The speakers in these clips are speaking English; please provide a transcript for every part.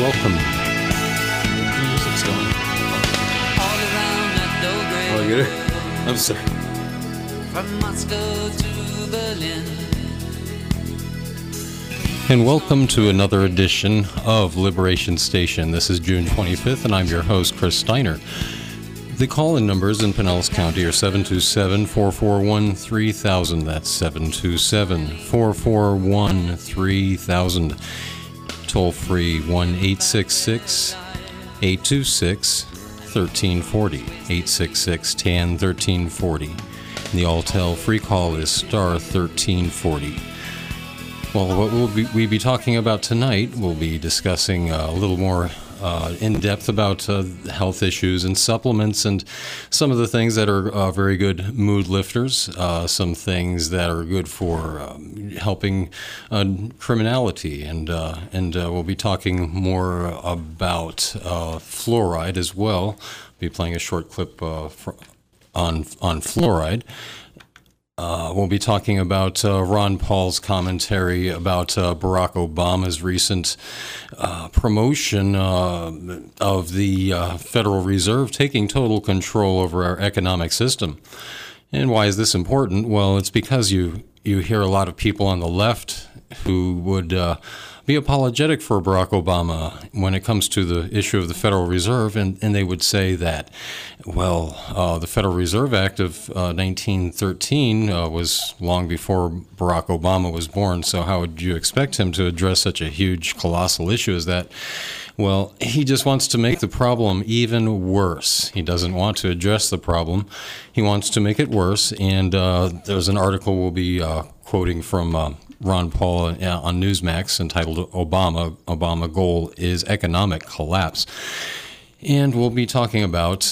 welcome. Music's going. Oh, you did? I'm sorry. From Moscow to Berlin. And welcome to another edition of Liberation Station. This is June 25th, and I'm your host, Chris Steiner. The call-in numbers in Pinellas County are 727-441-3000. That's 727-441-3000. Toll-free 1-866-826-1340, 866-TAN-1340. And the all-tell free call is star 1340. Well, what we'll be talking about tonight, we'll be discussing a little more in depth about health issues and supplements and some of the things that are very good mood lifters, some things that are good for helping criminality, and we'll be talking more about fluoride as well. I'll be playing a short clip on fluoride. We'll be talking about Ron Paul's commentary about Barack Obama's recent promotion of the Federal Reserve taking total control over our economic system. And why is this important? Well, it's because you hear a lot of people on the left who would be apologetic for Barack Obama when it comes to the issue of the Federal Reserve, and they would say that, well, the Federal Reserve Act of 1913 was long before Barack Obama was born, so how would you expect him to address such a huge, colossal issue as that? Well, he just wants to make the problem even worse. He doesn't want to address the problem. He wants to make it worse, and there's an article we'll be quoting from Ron Paul on Newsmax entitled Obama Goal is Economic Collapse. And we'll be talking about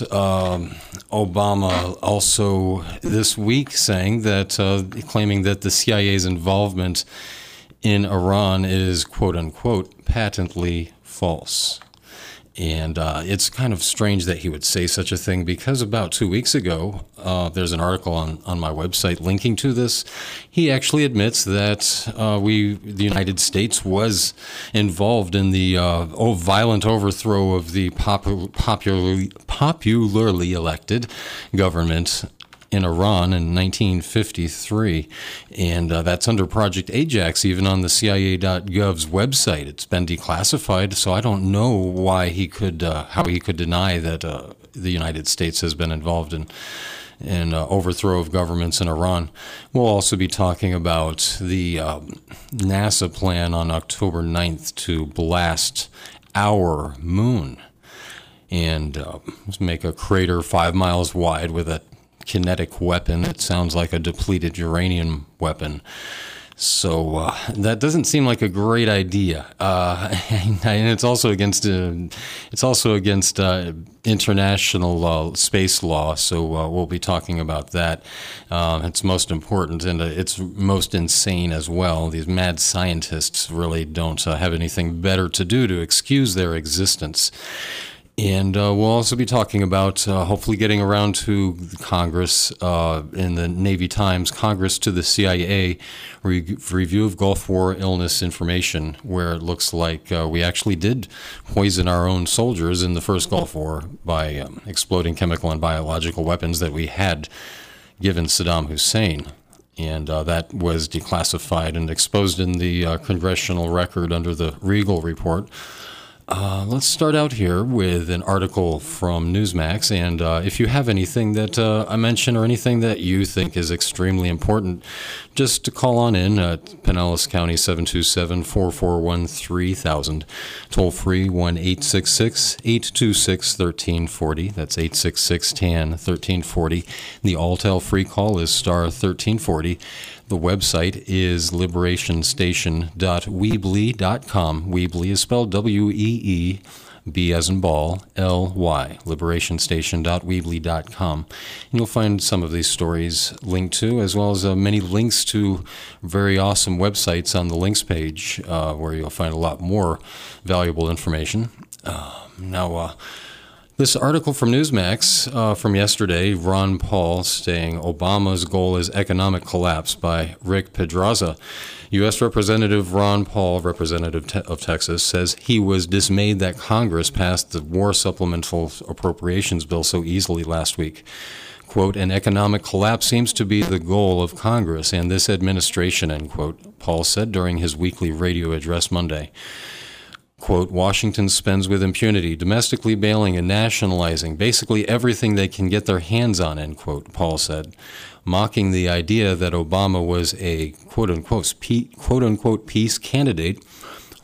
Obama also this week saying that, claiming that the CIA's involvement in Iran is, quote unquote, patently false. And it's kind of strange that he would say such a thing, because about 2 weeks ago, there's an article on my website linking to this. He actually admits that the United States was involved in the violent overthrow of the popularly elected government in Iran in 1953, and that's under Project Ajax, even on the CIA.gov's website. It's been declassified, so I don't know why he could, how he could deny that the United States has been involved in overthrow of governments in Iran. We'll also be talking about the NASA plan on October 9th to blast our moon and make a crater 5 miles wide with a kinetic weapon. It sounds like a depleted uranium weapon. So that doesn't seem like a great idea, and it's also against international space law. So we'll be talking about that. It's most important, and it's most insane as well. These mad scientists really don't have anything better to do to excuse their existence. And we'll also be talking about hopefully getting around to Congress in the Navy Times, Congress to the CIA, review of Gulf War illness information, where it looks like we actually did poison our own soldiers in the first Gulf War by exploding chemical and biological weapons that we had given Saddam Hussein. And that was declassified and exposed in the congressional record under the Regal report. Let's start out here with an article from Newsmax, and if you have anything that I mention or anything that you think is extremely important, just call on in at Pinellas County 727-441-3000, toll-free 1-866-826-1340, that's 866-TAN-1340. The all-tell free call is star 1340. The website is liberationstation.weebly.com. Weebly is spelled W-E-E, B as in ball, L-Y, liberationstation.weebly.com. And you'll find some of these stories linked to, as well as many links to very awesome websites on the links page, where you'll find a lot more valuable information. Now, This article from Newsmax from yesterday, Ron Paul saying Obama's goal is economic collapse by Rick Pedraza. U.S. Representative Ron Paul, representative of Texas, says he was dismayed that Congress passed the War Supplemental Appropriations Bill so easily last week. Quote, an economic collapse seems to be the goal of Congress and this administration, end quote, Paul said during his weekly radio address Monday. Quote, Washington spends with impunity, domestically bailing and nationalizing basically everything they can get their hands on, end quote, Paul said, mocking the idea that Obama was a quote unquote peace candidate.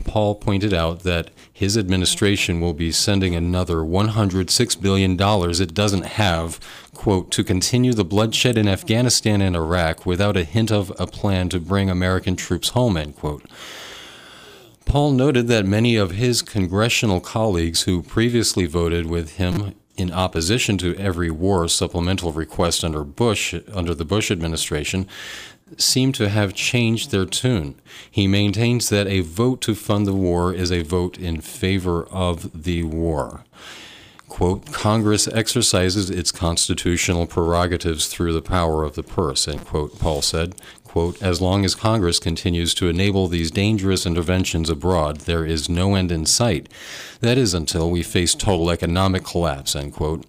Paul pointed out that his administration will be sending another $106 billion it doesn't have, quote, to continue the bloodshed in Afghanistan and Iraq without a hint of a plan to bring American troops home, end quote. Paul noted that many of his congressional colleagues who previously voted with him in opposition to every war supplemental request under the Bush administration seem to have changed their tune. He maintains that a vote to fund the war is a vote in favor of the war. Quote, Congress exercises its constitutional prerogatives through the power of the purse, end quote, Paul said. Quote, as long as Congress continues to enable these dangerous interventions abroad, there is no end in sight. That is until we face total economic collapse, end quote.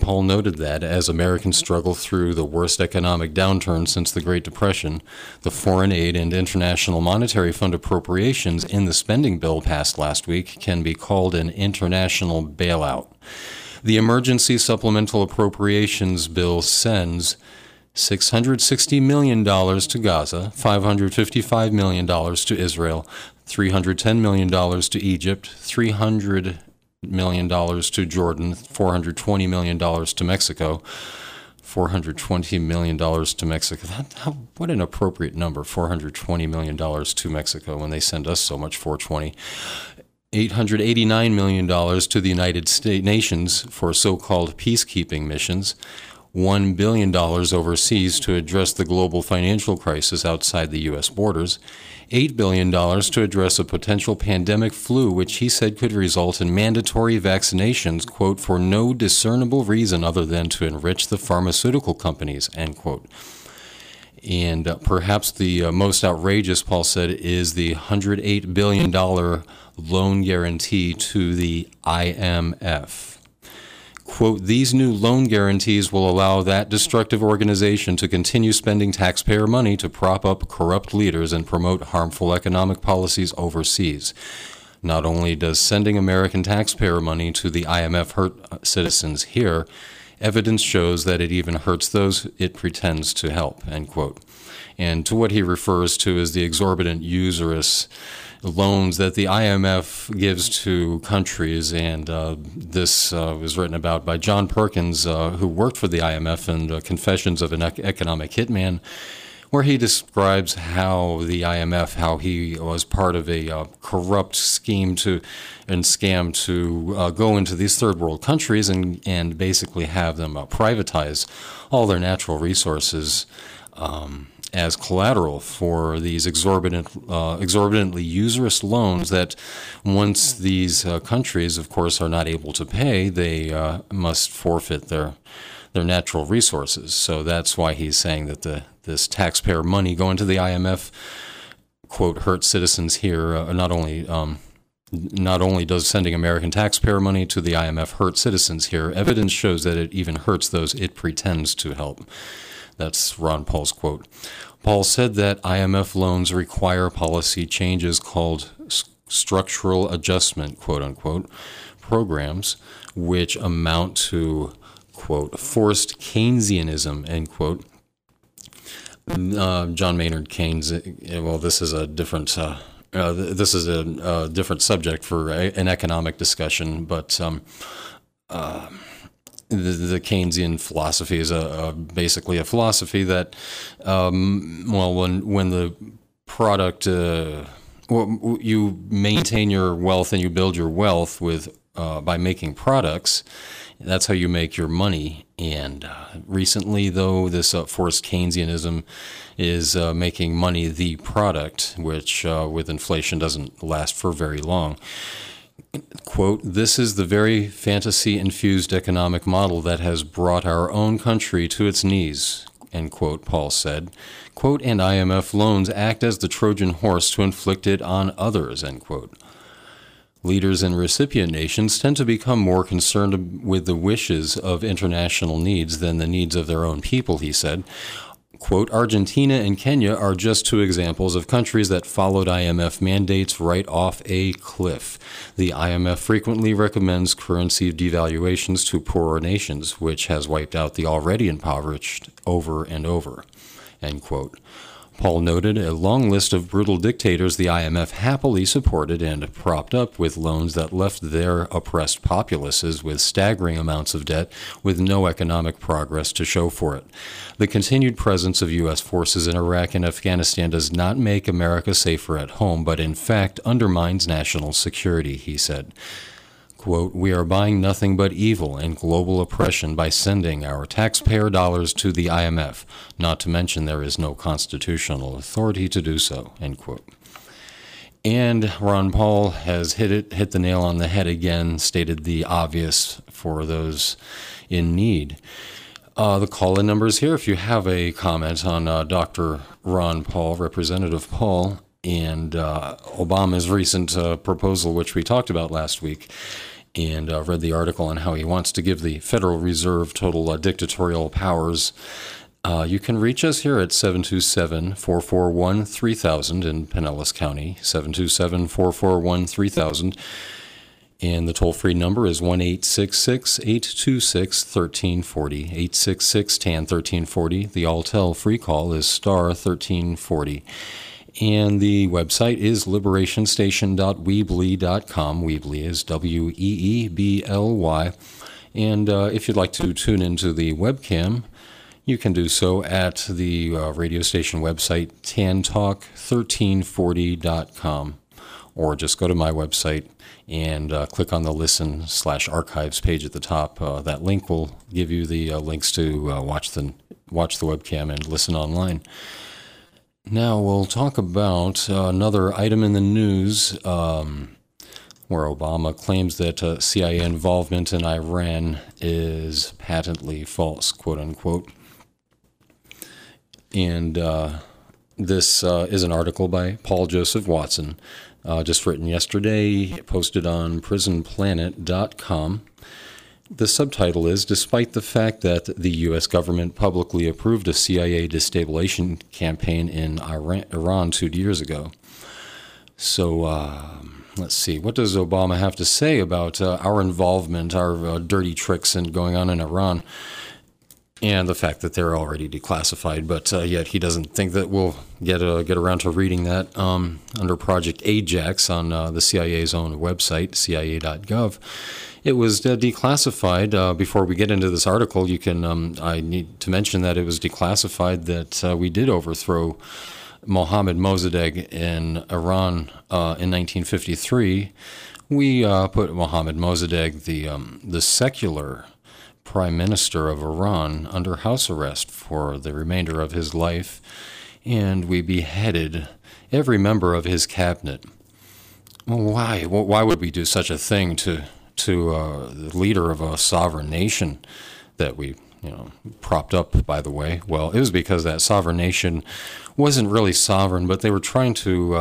Paul noted that as Americans struggle through the worst economic downturn since the Great Depression, the foreign aid and International Monetary Fund appropriations in the spending bill passed last week can be called an international bailout. The Emergency Supplemental Appropriations Bill sends $660 million to Gaza, $555 million to Israel, $310 million to Egypt, $300 million to Jordan, $420 million to Mexico, $420 million to Mexico. What an appropriate number, $420 million to Mexico when they send us so much, 420. $889 million to the United States Nations for so-called peacekeeping missions. $1 billion overseas to address the global financial crisis outside the U.S. borders. $8 billion to address a potential pandemic flu, which he said could result in mandatory vaccinations, quote, for no discernible reason other than to enrich the pharmaceutical companies, end quote. And perhaps the most outrageous, Paul said, is the $108 billion loan guarantee to the IMF. Quote, these new loan guarantees will allow that destructive organization to continue spending taxpayer money to prop up corrupt leaders and promote harmful economic policies overseas. Not only does sending American taxpayer money to the IMF hurt citizens here, evidence shows that it even hurts those it pretends to help, end quote. And to what he refers to as the exorbitant usurious loans that the IMF gives to countries, and this was written about by John Perkins, who worked for the IMF, in Confessions of an Economic Hitman, where he describes how the IMF, how he was part of a corrupt scheme to go into these third world countries and basically have them privatize all their natural resources as collateral for these exorbitantly usurious loans that once these countries, of course, are not able to pay, they must forfeit their natural resources. So that's why he's saying that this taxpayer money going to the IMF, quote, hurts citizens here. Not only does sending American taxpayer money to the IMF hurt citizens here, evidence shows that it even hurts those it pretends to help. That's Ron Paul's quote. Paul said that IMF loans require policy changes called structural adjustment, quote unquote, programs, which amount to, quote, forced Keynesianism, end quote. John Maynard Keynes, well, this is a different different subject for an economic discussion, but the Keynesian philosophy is basically a philosophy that, when the product, you maintain your wealth and you build your wealth with by making products. That's how you make your money. And recently, though, this forced Keynesianism is making money the product, which with inflation doesn't last for very long. quote, "This is the very fantasy-infused economic model that has brought our own country to its knees," end quote, Paul said. Quote, "And IMF loans act as the Trojan horse to inflict it on others," end quote. Leaders in recipient nations tend to become more concerned with the wishes of international needs than the needs of their own people, he said. Quote, "Argentina and Kenya are just two examples of countries that followed IMF mandates right off a cliff. The IMF frequently recommends currency devaluations to poorer nations, which has wiped out the already impoverished over and over," end quote. Paul noted a long list of brutal dictators the IMF happily supported and propped up with loans that left their oppressed populaces with staggering amounts of debt with no economic progress to show for it. The continued presence of U.S. forces in Iraq and Afghanistan does not make America safer at home, but in fact undermines national security, he said. Quote, "We are buying nothing but evil and global oppression by sending our taxpayer dollars to the IMF, not to mention there is no constitutional authority to do so," end quote. And Ron Paul has hit the nail on the head again, stated the obvious for those in need. The call-in number is here if you have a comment on Dr. Ron Paul, Representative Paul, and Obama's recent proposal, which we talked about last week. And read the article on how he wants to give the Federal Reserve total dictatorial powers. You can reach us here at 727-441-3000 in Pinellas County, 727-441-3000. And the toll-free number is 1-866-826-1340, 866-TAN-1340. The Altel free call is star 1340. And the website is liberationstation.weebly.com. Weebly is W-E-E-B-L-Y. And if you'd like to tune into the webcam, you can do so at the radio station website, tantalk1340.com. Or just go to my website and click on the listen/archives page at the top. That link will give you the links to watch the webcam and listen online. Now we'll talk about another item in the news where Obama claims that CIA involvement in Iran is patently false, quote unquote. And this is an article by Paul Joseph Watson, just written yesterday, posted on prisonplanet.com. The subtitle is, "Despite the fact that the U.S. government publicly approved a CIA destabilization campaign in Iran 2 years ago." So let's see, what does Obama have to say about our involvement, our dirty tricks and going on in Iran, and the fact that they're already declassified, but yet he doesn't think that we'll get around to reading that under Project Ajax on the CIA's own website, CIA.gov. It was declassified. Before we get into this article, you can. I need to mention that it was declassified that we did overthrow Mohammad Mosaddegh in Iran in 1953. We put Mohammad Mosaddegh, the secular prime minister of Iran, under house arrest for the remainder of his life, and we beheaded every member of his cabinet. Well, why? Why would we do such a thing to the leader of a sovereign nation that we, propped up, by the way? Well, it was because that sovereign nation wasn't really sovereign, but they were trying to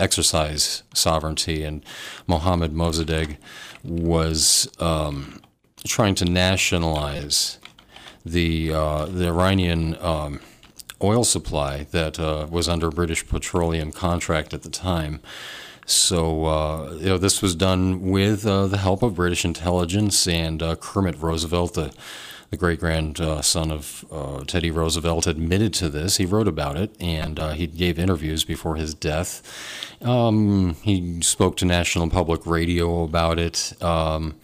exercise sovereignty, and Mohammad Mosaddegh was trying to nationalize the Iranian oil supply that was under British Petroleum contract at the time. So, this was done with the help of British intelligence and Kermit Roosevelt, the great-grandson of Teddy Roosevelt, admitted to this. He wrote about it, and he gave interviews before his death. He spoke to National Public Radio about it, and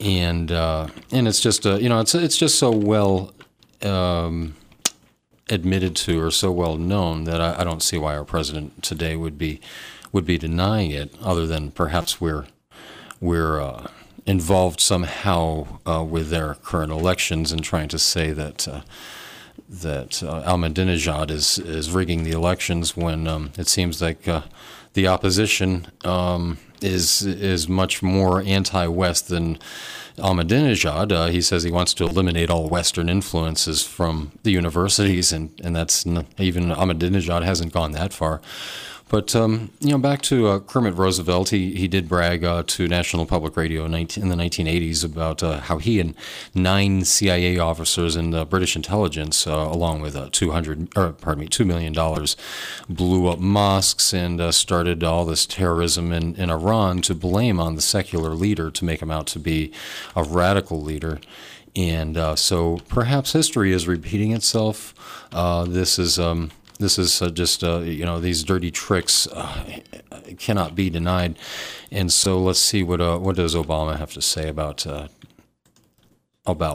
it's just it's just so well admitted to or so well known that I don't see why our president today would be denying it, other than perhaps we're involved somehow with their current elections and trying to say that that Ahmadinejad is rigging the elections when it seems like the opposition is much more anti-West than Ahmadinejad. He says he wants to eliminate all Western influences from the universities, and that's not, even Ahmadinejad hasn't gone that far. But, you know, back to Kermit Roosevelt, he did brag to National Public Radio in the 1980s about how he and 9 CIA officers and British intelligence, along with $2 million, blew up mosques and started all this terrorism in Iran to blame on the secular leader to make him out to be a radical leader. And so perhaps history is repeating itself. This is just you know, these dirty tricks cannot be denied. And so let's see what does Obama have to say about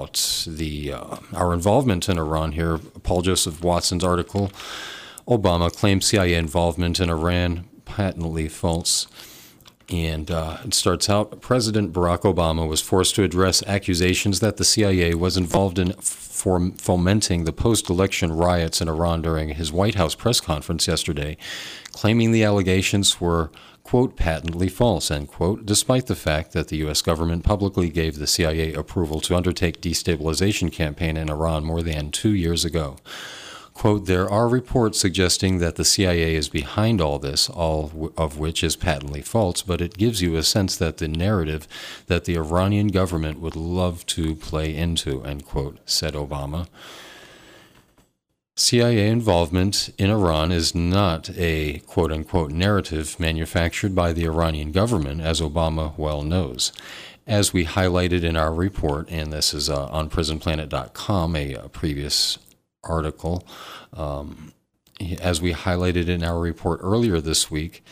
the our involvement in Iran here. Paul Joseph Watson's article, Obama claims CIA involvement in Iran, patently false. And it starts out, President Barack Obama was forced to address accusations that the CIA was involved in fomenting the post-election riots in Iran during his White House press conference yesterday, claiming the allegations were, quote, patently false, end quote, despite the fact that the U.S. government publicly gave the CIA approval to undertake destabilization campaign in Iran more than 2 years ago. Quote, there are reports suggesting that the CIA is behind all this, all of which is patently false, but it gives you a sense that the narrative that the Iranian government would love to play into, end quote, said Obama. CIA involvement in Iran is not a, quote unquote, narrative manufactured by the Iranian government, as Obama well knows. As we highlighted in our report, and this is on prisonplanet.com, a previous article, as we highlighted in our report earlier this week,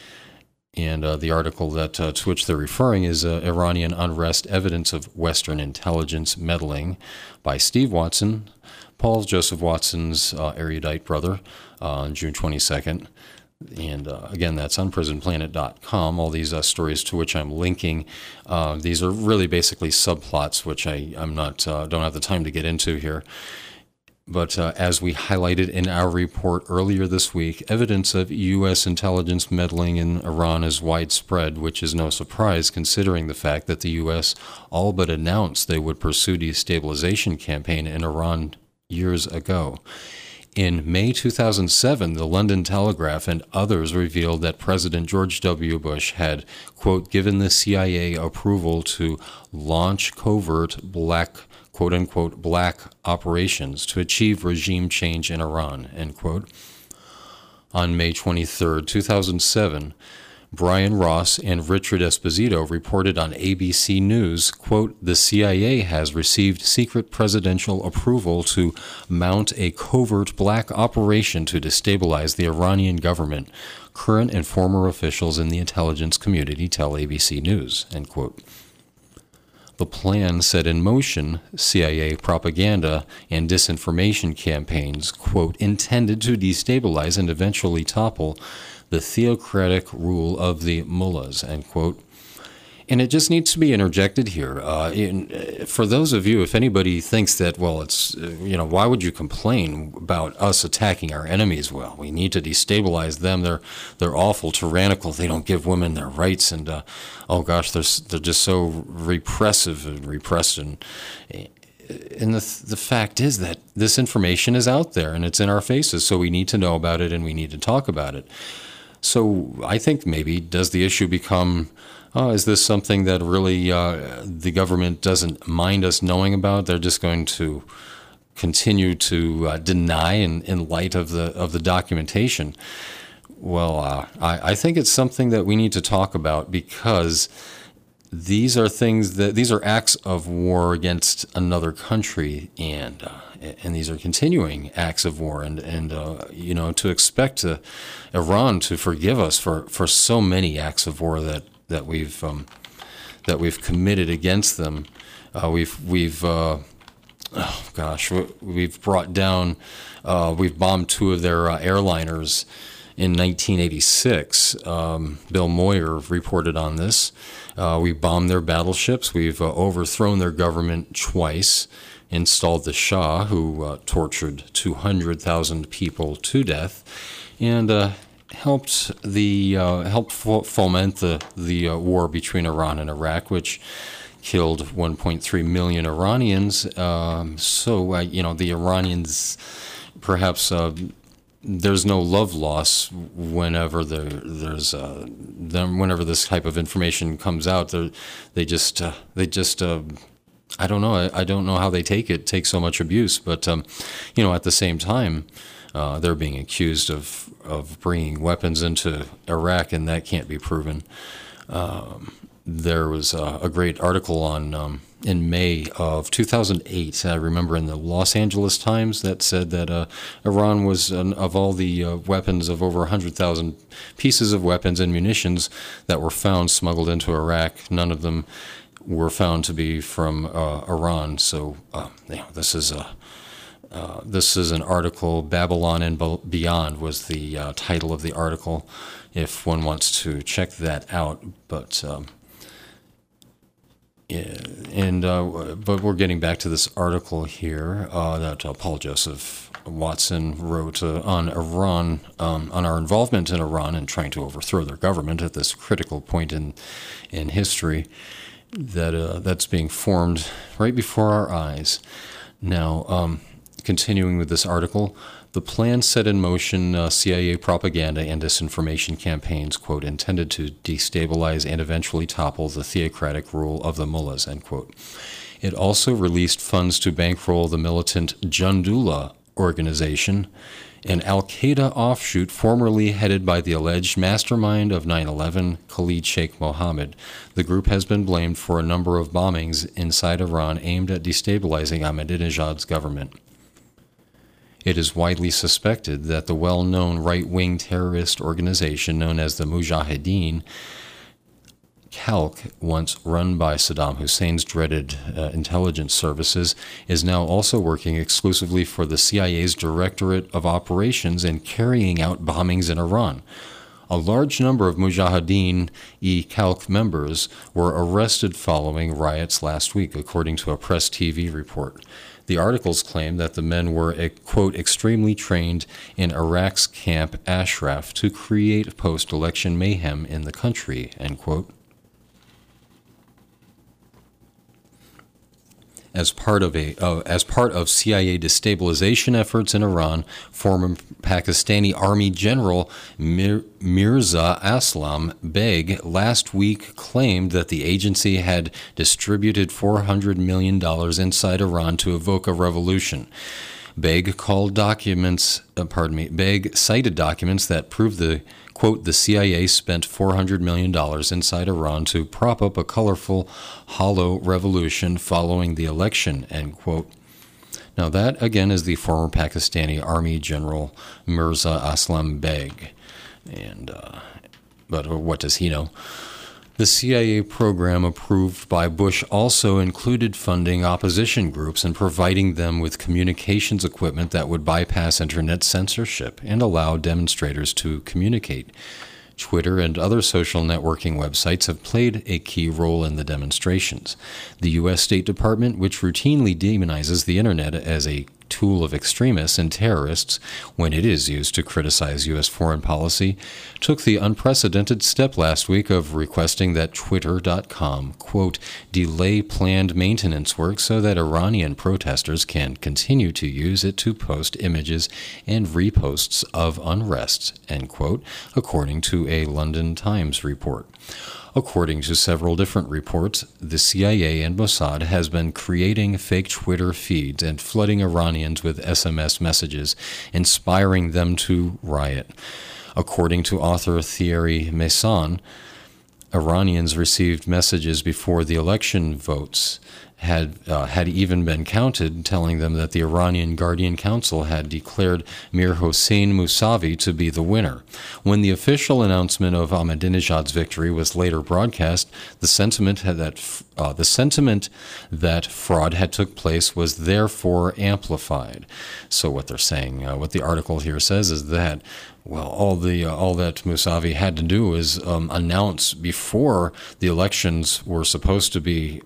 and the article that to which they're referring is Iranian Unrest, Evidence of Western Intelligence Meddling by Steve Watson, Paul Joseph Watson's erudite brother, on June 22nd. And again, that's on prisonplanet.com. All these stories to which I'm linking, these are really basically subplots, which I'm not don't have the time to get into here. But as we highlighted in our report earlier this week, evidence of U.S. intelligence meddling in Iran is widespread, which is no surprise considering the fact that the U.S. all but announced they would pursue destabilization campaign in Iran years ago. In May 2007, the London Telegraph and others revealed that President George W. Bush had, quote, given the CIA approval to launch covert black, quote unquote, black operations to achieve regime change in Iran, end quote. On May 23, 2007, Brian Ross and Richard Esposito reported on ABC News, quote, the CIA has received secret presidential approval to mount a covert black operation to destabilize the Iranian government. Current and former officials in the intelligence community tell ABC News, end quote. The plan set in motion CIA propaganda and disinformation campaigns, quote, intended to destabilize and eventually topple the theocratic rule of the mullahs, end quote. And it just needs to be interjected here. For those of you, if anybody thinks that, well, it's, you know, why would you complain about us attacking our enemies? Well, we need to destabilize them. They're awful, tyrannical. They don't give women their rights. And, oh, gosh, they're just so repressive and repressed. And the fact is that this information is out there and it's in our faces. So we need to know about it and we need to talk about it. So I think maybe does the issue become... is this something that really the government doesn't mind us knowing about? They're just going to continue to deny in light of the documentation. Well, I think it's something that we need to talk about because these are acts of war against another country, and these are continuing acts of war, and you know, to expect Iran to forgive us for so many acts of war that we've committed against them. We've brought down, we've bombed two of their airliners in 1986. Bill Moyer reported on this. We bombed their battleships. We've overthrown their government twice. installed the Shah, who tortured 200,000 people to death, and helped foment the war between Iran and Iraq, which killed 1.3 million Iranians. The Iranians, perhaps there's no love loss whenever whenever this type of information comes out. They just I don't know. I don't know how they take so much abuse. But at the same time, they're being accused of bringing weapons into Iraq, and that can't be proven. There was a great article on in May of 2008, I remember, in the Los Angeles Times, that said that Iran was, of all the weapons, of over 100,000 pieces of weapons and munitions that were found smuggled into Iraq, none of them were found to be from Iran. So this is an article. Babylon and Beyond was the title of the article, if one wants to check that out. But but we're getting back to this article here that Paul Joseph Watson wrote on Iran, on our involvement in Iran and trying to overthrow their government at this critical point in history that's being formed right before our eyes. Now, continuing with this article, the plan set in motion CIA propaganda and disinformation campaigns, quote, intended to destabilize and eventually topple the theocratic rule of the mullahs, end quote. It also released funds to bankroll the militant Jundullah organization, an al-Qaeda offshoot formerly headed by the alleged mastermind of 9/11, Khalid Sheikh Mohammed. The group has been blamed for a number of bombings inside Iran aimed at destabilizing Ahmadinejad's government. It is widely suspected that the well-known right-wing terrorist organization known as the Mujahideen-e Khalq, once run by Saddam Hussein's dreaded intelligence services, is now also working exclusively for the CIA's Directorate of Operations and carrying out bombings in Iran. A large number of Mujahideen-e Khalq members were arrested following riots last week, according to a Press TV report. The articles claim that the men were, quote, extremely trained in Iraq's Camp Ashraf to create post-election mayhem in the country, end quote. As part of CIA destabilization efforts in Iran, former Pakistani Army General Mirza Aslam Beg last week claimed that the agency had distributed $400 million inside Iran to evoke a revolution. Beg cited documents that proved the, quote, the CIA spent $400 million inside Iran to prop up a colorful, hollow revolution following the election, end quote. Now that, again, is the former Pakistani Army General Mirza Aslam Beg. And, but what does he know? The CIA program approved by Bush also included funding opposition groups and providing them with communications equipment that would bypass internet censorship and allow demonstrators to communicate. Twitter and other social networking websites have played a key role in the demonstrations. The U.S. State Department, which routinely demonizes the internet as a tool of extremists and terrorists when it is used to criticize U.S. foreign policy, took the unprecedented step last week of requesting that Twitter.com, quote, delay planned maintenance work so that Iranian protesters can continue to use it to post images and reposts of unrest, end quote, according to a London Times report. According to several different reports, the CIA and Mossad has been creating fake Twitter feeds and flooding Iranians with SMS messages, inspiring them to riot. According to author Thierry Masson, Iranians received messages before the election votes had even been counted, telling them that the Iranian Guardian Council had declared Mir Hossein Mousavi to be the winner. When the official announcement of Ahmadinejad's victory was later broadcast, the sentiment that fraud had took place was therefore amplified. So what they're saying, what the article here says, is that, well, all that Mousavi had to do is announce before the elections were supposed to be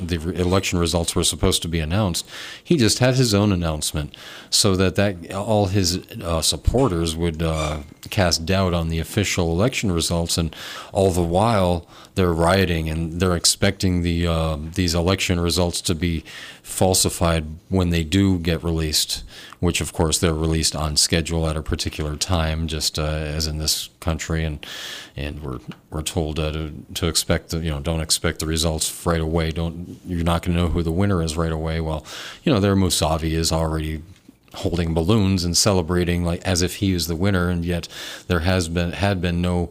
the election results were supposed to be announced. He just had his own announcement so that all his supporters would cast doubt on the official election results. And all the while, they're rioting and they're expecting these election results to be falsified when they do get released, which, of course, they're released on schedule at a particular time, just as in this country. And we're told to expect don't expect the results right away. You're not going to know who the winner is right away. Well, their Mousavi is already holding balloons and celebrating like as if he is the winner, and yet there had been no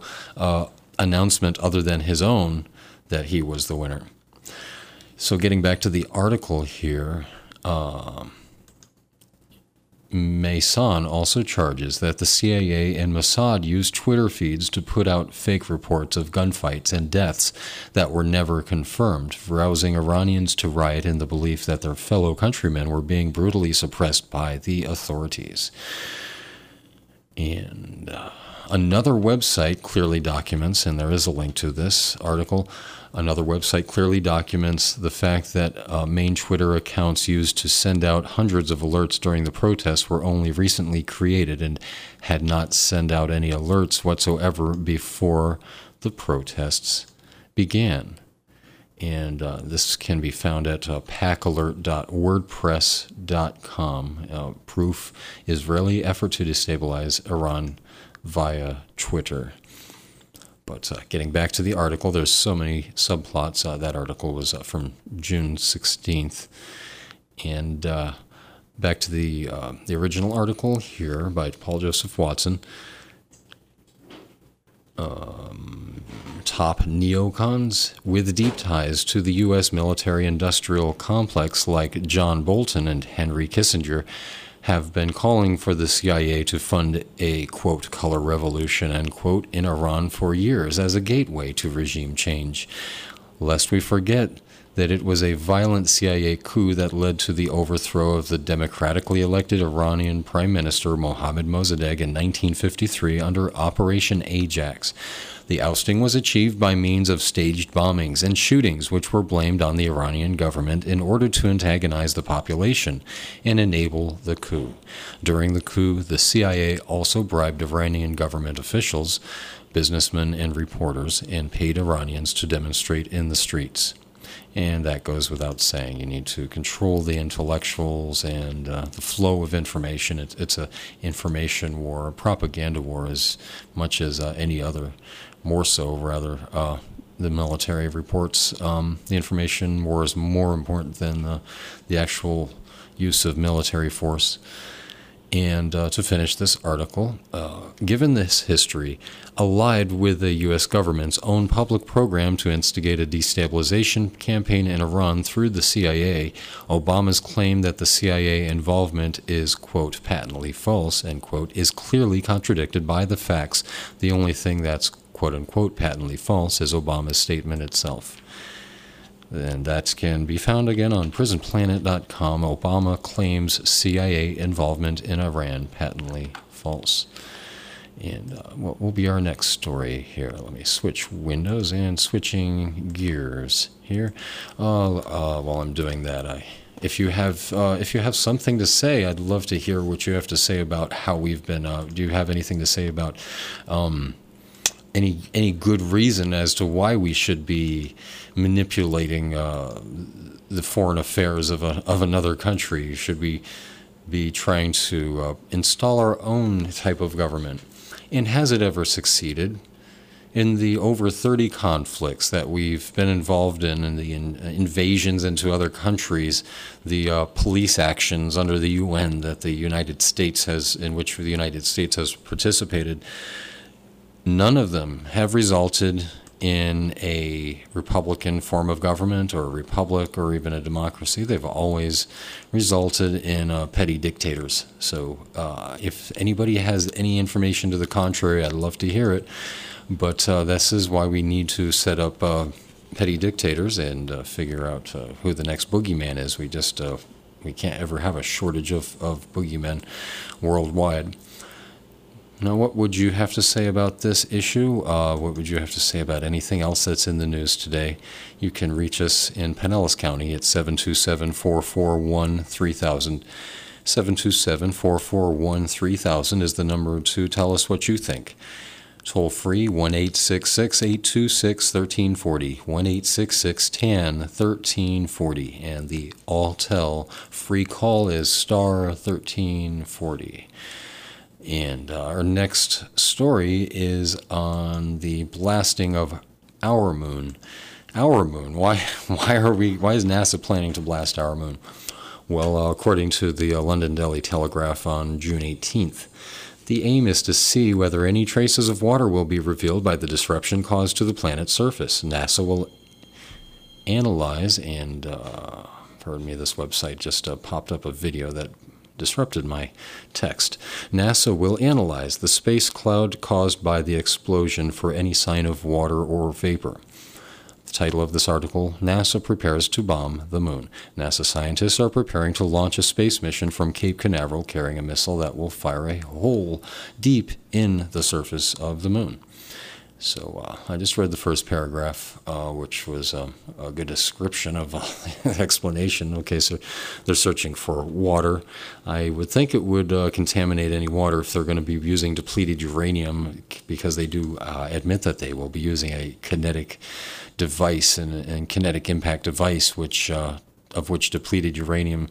announcement other than his own that he was the winner. So getting back to the article here, Mason also charges that the CIA and Mossad used Twitter feeds to put out fake reports of gunfights and deaths that were never confirmed, rousing Iranians to riot in the belief that their fellow countrymen were being brutally suppressed by the authorities. And another website clearly documents, and there is a link to this article, another website clearly documents the fact that main Twitter accounts used to send out hundreds of alerts during the protests were only recently created and had not sent out any alerts whatsoever before the protests began. And this can be found at packalert.wordpress.com. Proof, Israeli effort to destabilize Iran via Twitter. But getting back to the article, there's so many subplots. That article was from June 16th. And back to the original article here by Paul Joseph Watson. Top neocons with deep ties to the U.S. military-industrial complex like John Bolton and Henry Kissinger have been calling for the CIA to fund a, quote, color revolution, end quote, in Iran for years as a gateway to regime change, lest we forget that it was a violent CIA coup that led to the overthrow of the democratically elected Iranian Prime Minister Mohammad Mosaddegh in 1953 under Operation Ajax. The ousting was achieved by means of staged bombings and shootings, which were blamed on the Iranian government in order to antagonize the population and enable the coup. During the coup, the CIA also bribed Iranian government officials, businessmen, and reporters, and paid Iranians to demonstrate in the streets. And that goes without saying. You need to control the intellectuals and the flow of information. It's an information war, a propaganda war, as much as any other, more so, rather. The military reports. The information war is more important than the actual use of military force. And to finish this article, given this history, allied with the U.S. government's own public program to instigate a destabilization campaign in Iran through the CIA, Obama's claim that the CIA involvement is, quote, patently false, end quote, is clearly contradicted by the facts. The only thing that's, quote, unquote, patently false is Obama's statement itself. And that can be found again on prisonplanet.com. Obama claims CIA involvement in Iran patently false. And what will be our next story here? Let me switch windows and switching gears here. While I'm doing that, if you have something to say, I'd love to hear what you have to say about how we've been. Do you have anything to say about any good reason as to why we should be manipulating the foreign affairs of another country? Should we be trying to install our own type of government? And has it ever succeeded? In the over 30 conflicts that we've been involved in, and the invasions into other countries, the police actions under the UN that the United States has, in which the United States has participated, none of them have resulted in a republican form of government or a republic or even a democracy. They've always resulted in petty dictators. So if anybody has any information to the contrary, I'd love to hear it. But this is why we need to set up petty dictators and figure out who the next boogeyman is. We can't ever have a shortage of boogeymen worldwide. Now, what would you have to say about this issue? What would you have to say about anything else that's in the news today? You can reach us in Pinellas County at 727-441-3000. 727-441-3000 is the number to tell us what you think. Toll free, 1-866-826-1340, 1-866-10-1340. And the all-tell free call is star 1340. And our next story is on the blasting of our moon. Our moon. Why is NASA planning to blast our moon? Well, according to the London Daily Telegraph on June 18th, the aim is to see whether any traces of water will be revealed by the disruption caused to the planet's surface. NASA will analyze and, pardon me, this website just popped up a video that disrupted my text. NASA will analyze the space cloud caused by the explosion for any sign of water or vapor. The title of this article, NASA prepares to bomb the moon. NASA scientists are preparing to launch a space mission from Cape Canaveral carrying a missile that will fire a hole deep in the surface of the moon. So I just read the first paragraph, which was a good description of explanation. Okay, so they're searching for water. I would think it would contaminate any water if they're going to be using depleted uranium, because they do admit that they will be using a kinetic device and kinetic impact device, which of which depleted uranium,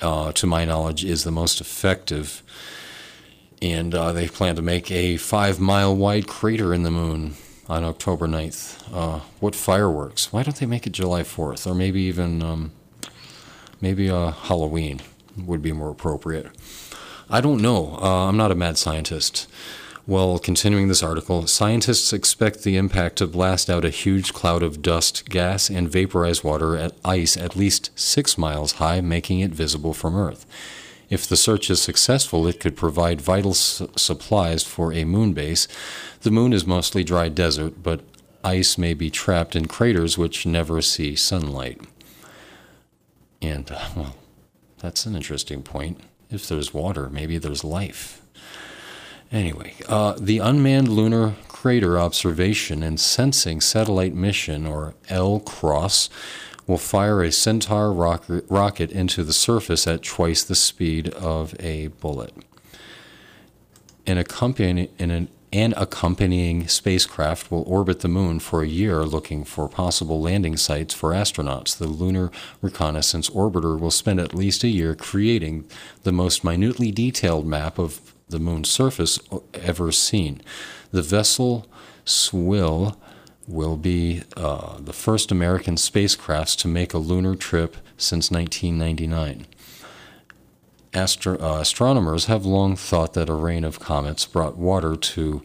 to my knowledge, is the most effective. And they plan to make a 5-mile-wide crater in the moon on October 9th. What fireworks? Why don't they make it July 4th? Or maybe even Halloween would be more appropriate. I don't know. I'm not a mad scientist. Well, continuing this article, scientists expect the impact to blast out a huge cloud of dust, gas, and vaporized water at ice at least 6 miles high, making it visible from Earth. If the search is successful, it could provide vital supplies for a moon base. The moon is mostly dry desert, but ice may be trapped in craters which never see sunlight. And, well, that's an interesting point. If there's water, maybe there's life. Anyway, the Unmanned Lunar Crater Observation and Sensing Satellite Mission, or LCROSS, will fire a Centaur rocket into the surface at twice the speed of a bullet. An accompanying spacecraft will orbit the moon for a year looking for possible landing sites for astronauts. The Lunar Reconnaissance Orbiter will spend at least a year creating the most minutely detailed map of the moon's surface ever seen. The vessel SWIL will be the first American spacecrafts to make a lunar trip since 1999. Astronomers have long thought that a rain of comets brought water to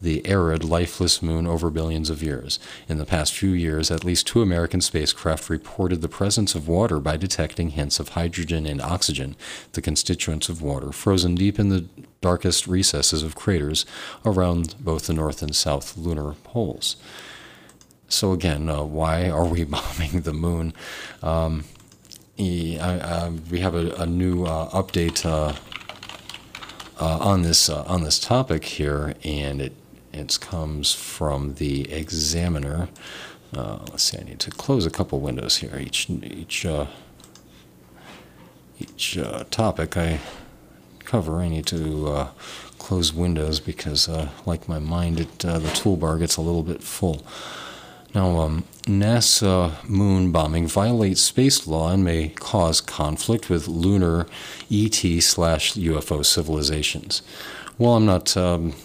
the arid, lifeless moon over billions of years. In the past few years, at least 2 American spacecraft reported the presence of water by detecting hints of hydrogen and oxygen, the constituents of water, frozen deep in the darkest recesses of craters around both the north and south lunar poles. So again, why are we bombing the moon? We have a new update on this topic here, and it comes from the Examiner. Let's see, I need to close a couple windows here. Each topic I cover, I need to close windows because, like my mind, the toolbar gets a little bit full. Now, NASA moon bombing violates space law and may cause conflict with lunar ET/UFO civilizations. Well, I'm not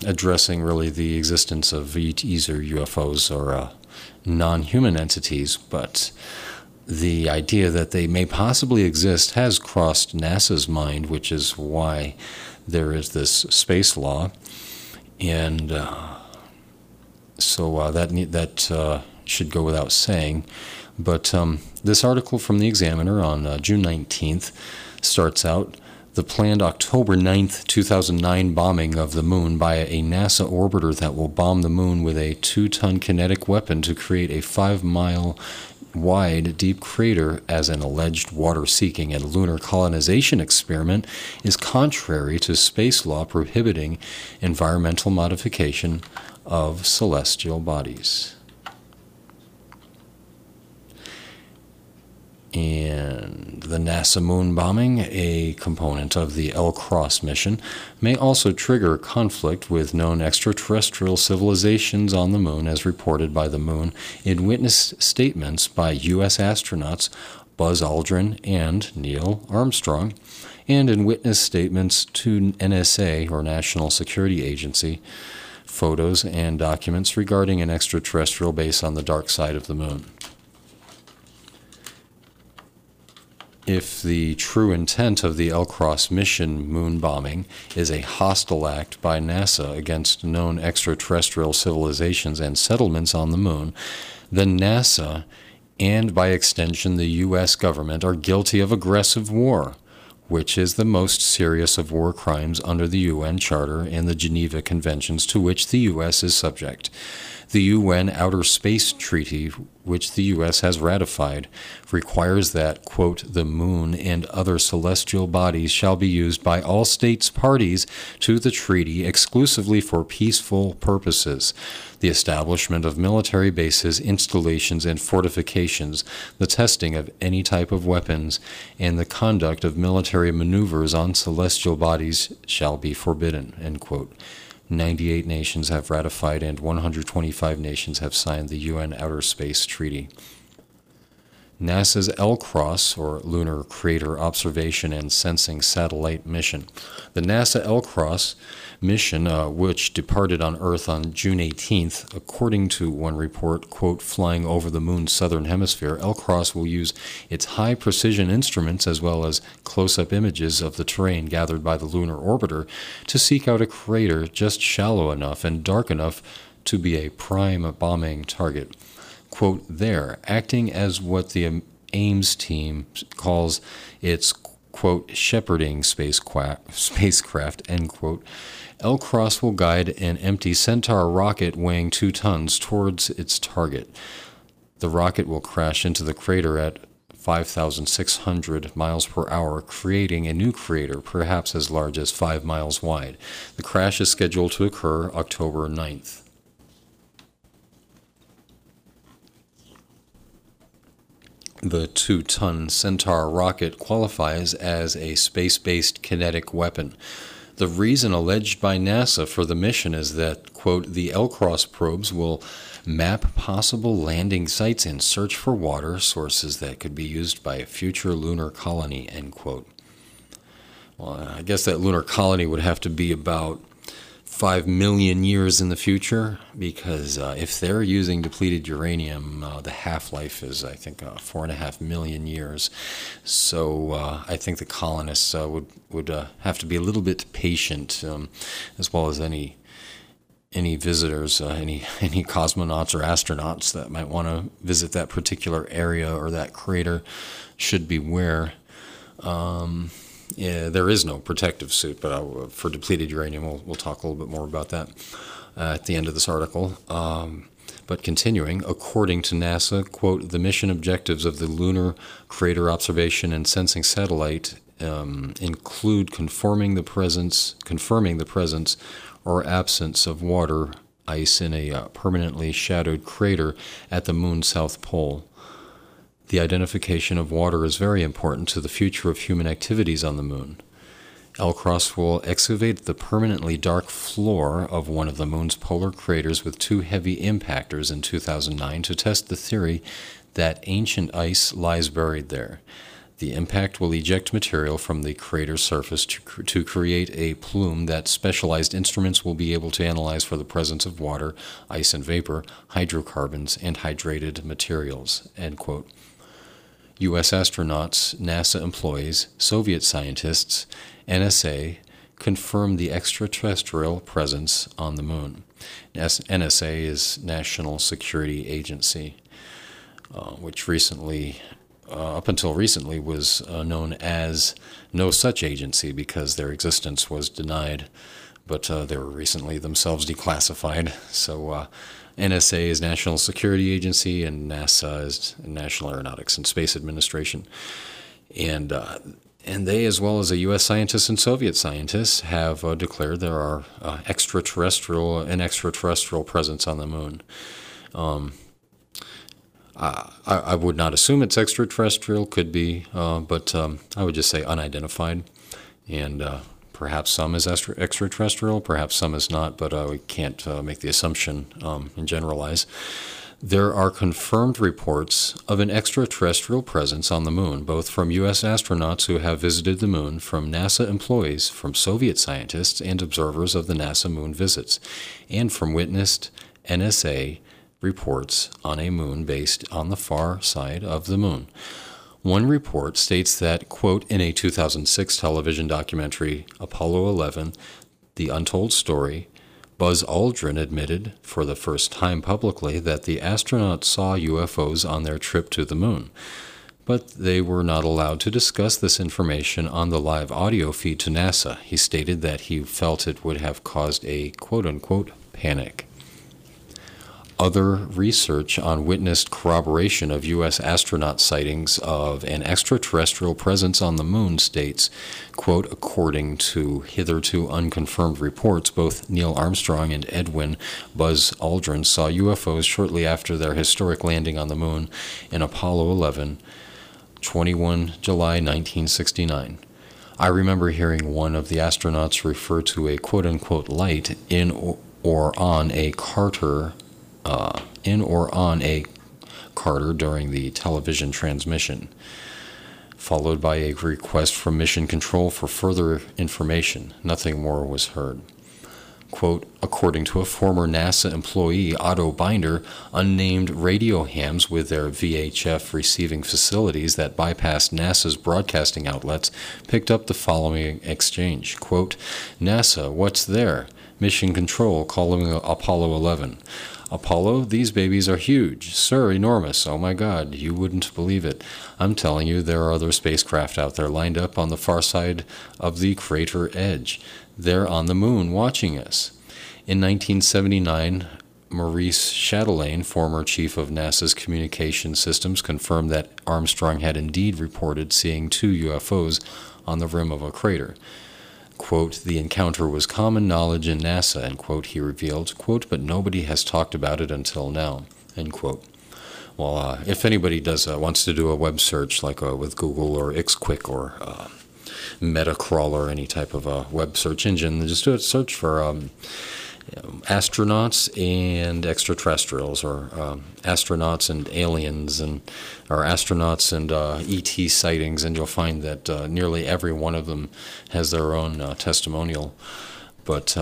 addressing really the existence of ETs or UFOs or non-human entities, but the idea that they may possibly exist has crossed NASA's mind, which is why there is this space law. And so that should go without saying. But this article from the Examiner on June 19th starts out, the planned October 9th, 2009 bombing of the moon by a NASA orbiter that will bomb the moon with a 2-ton kinetic weapon to create a 5-mile wide deep crater as an alleged water-seeking and lunar colonization experiment is contrary to space law prohibiting environmental modification of celestial bodies. And the NASA moon bombing, a component of the LCROSS mission, may also trigger conflict with known extraterrestrial civilizations on the moon, as reported by the moon in witness statements by U.S. astronauts Buzz Aldrin and Neil Armstrong, and in witness statements to NSA, or National Security Agency, photos and documents regarding an extraterrestrial base on the dark side of the moon. If the true intent of the LCROSS mission moon bombing is a hostile act by NASA against known extraterrestrial civilizations and settlements on the moon, then NASA, and by extension the U.S. government, are guilty of aggressive war, which is the most serious of war crimes under the UN Charter and the Geneva Conventions to which the U.S. is subject. The UN Outer Space Treaty, which the U.S. has ratified, requires that, quote, the moon and other celestial bodies shall be used by all states parties to the treaty exclusively for peaceful purposes, the establishment of military bases, installations, and fortifications, the testing of any type of weapons, and the conduct of military maneuvers on celestial bodies shall be forbidden, end quote. 98 nations have ratified and 125 nations have signed the UN Outer Space Treaty. NASA's LCROSS, or Lunar Crater Observation and Sensing Satellite Mission. The NASA LCROSS mission, which departed on Earth on June 18th, according to one report, quote, flying over the moon's southern hemisphere, LCROSS will use its high-precision instruments as well as close-up images of the terrain gathered by the lunar orbiter to seek out a crater just shallow enough and dark enough to be a prime bombing target. Quote, there, acting as what the Ames team calls its, quote, shepherding spacecraft, end quote, LCROSS will guide an empty Centaur rocket weighing 2 tons towards its target. The rocket will crash into the crater at 5,600 miles per hour, creating a new crater, perhaps as large as 5 miles wide. The crash is scheduled to occur October 9th. The 2-ton Centaur rocket qualifies as a space-based kinetic weapon. The reason alleged by NASA for the mission is that, quote, the LCROSS probes will map possible landing sites and search for water sources that could be used by a future lunar colony, end quote. Well, I guess that lunar colony would have to be about 5 million years in the future, because if they're using depleted uranium, the half-life is, I think, 4.5 million years. So I think the colonists would have to be a little bit patient, as well as any visitors, any cosmonauts or astronauts that might want to visit that particular area or that crater should beware. Yeah, there is no protective suit, but for depleted uranium, we'll talk a little bit more about that at the end of this article. But continuing, according to NASA, quote, the mission objectives of the Lunar Crater Observation and Sensing Satellite include confirming the presence or absence of water ice in a permanently shadowed crater at the moon's south pole. The identification of water is very important to the future of human activities on the moon. LCROSS will excavate the permanently dark floor of one of the moon's polar craters with 2 heavy impactors in 2009 to test the theory that ancient ice lies buried there. The impact will eject material from the crater surface to create a plume that specialized instruments will be able to analyze for the presence of water, ice and vapor, hydrocarbons, and hydrated materials, end quote. U.S. astronauts, NASA employees, Soviet scientists, NSA confirmed the extraterrestrial presence on the moon. NSA is National Security Agency, which recently, up until recently, was known as no such agency because their existence was denied but they were recently themselves declassified. So NSA is National Security Agency, and NASA is National Aeronautics and Space Administration. And they, as well as the U.S. scientists and Soviet scientists, have declared there are extraterrestrial presence on the moon. I would not assume it's extraterrestrial, could be, but I would just say unidentified. And perhaps some is extraterrestrial, perhaps some is not, but we can't make the assumption and generalize. There are confirmed reports of an extraterrestrial presence on the moon, both from U.S. astronauts who have visited the moon, from NASA employees, from Soviet scientists and observers of the NASA moon visits, and from witnessed NSA reports on a moon based on the far side of the moon. One report states that, quote, in a 2006 television documentary, Apollo 11, The Untold Story, Buzz Aldrin admitted for the first time publicly that the astronauts saw UFOs on their trip to the moon, but they were not allowed to discuss this information on the live audio feed to NASA. He stated that he felt it would have caused a quote-unquote panic. Other research on witnessed corroboration of U.S. astronaut sightings of an extraterrestrial presence on the moon states, quote, according to hitherto unconfirmed reports, both Neil Armstrong and Buzz Aldrin saw UFOs shortly after their historic landing on the moon in Apollo 11, 21 July 1969. I remember hearing one of the astronauts refer to a quote-unquote light in or on a Carter during the television transmission, followed by a request from Mission Control for further information. Nothing more was heard. Quote, according to a former NASA employee, Otto Binder, unnamed radio hams with their VHF receiving facilities that bypassed NASA's broadcasting outlets picked up the following exchange. Quote, NASA, what's there? Mission Control calling Apollo 11. Apollo, these babies are huge. Sir, enormous. Oh my God, you wouldn't believe it. I'm telling you, there are other spacecraft out there lined up on the far side of the crater edge. They're on the moon watching us. In 1979, Maurice Chatelain, former chief of NASA's communication systems, confirmed that Armstrong had indeed reported seeing two UFOs on the rim of a crater. Quote, the encounter was common knowledge in NASA, and quote, he revealed, quote, but nobody has talked about it until now, end quote. Well, if anybody wants to do a web search like with Google or Xquick or Metacrawler, any type of a web search engine, just do a search for astronauts and extraterrestrials, or astronauts and aliens, or astronauts and ET sightings, and you'll find that nearly every one of them has their own testimonial. But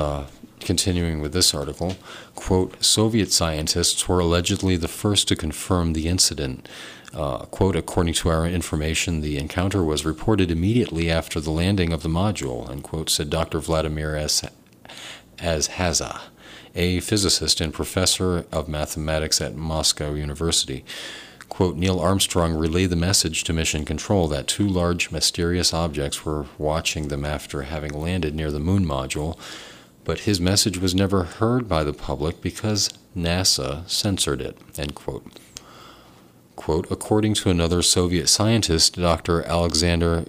continuing with this article, quote, Soviet scientists were allegedly the first to confirm the incident. Quote, according to our information, the encounter was reported immediately after the landing of the module, and quote, said Dr. Vladimir As Haza, a physicist and professor of mathematics at Moscow University. Quote, Neil Armstrong relayed the message to Mission Control that two large mysterious objects were watching them after having landed near the moon module, but his message was never heard by the public because NASA censored it, end quote. Quote, according to another Soviet scientist, Dr. Alexander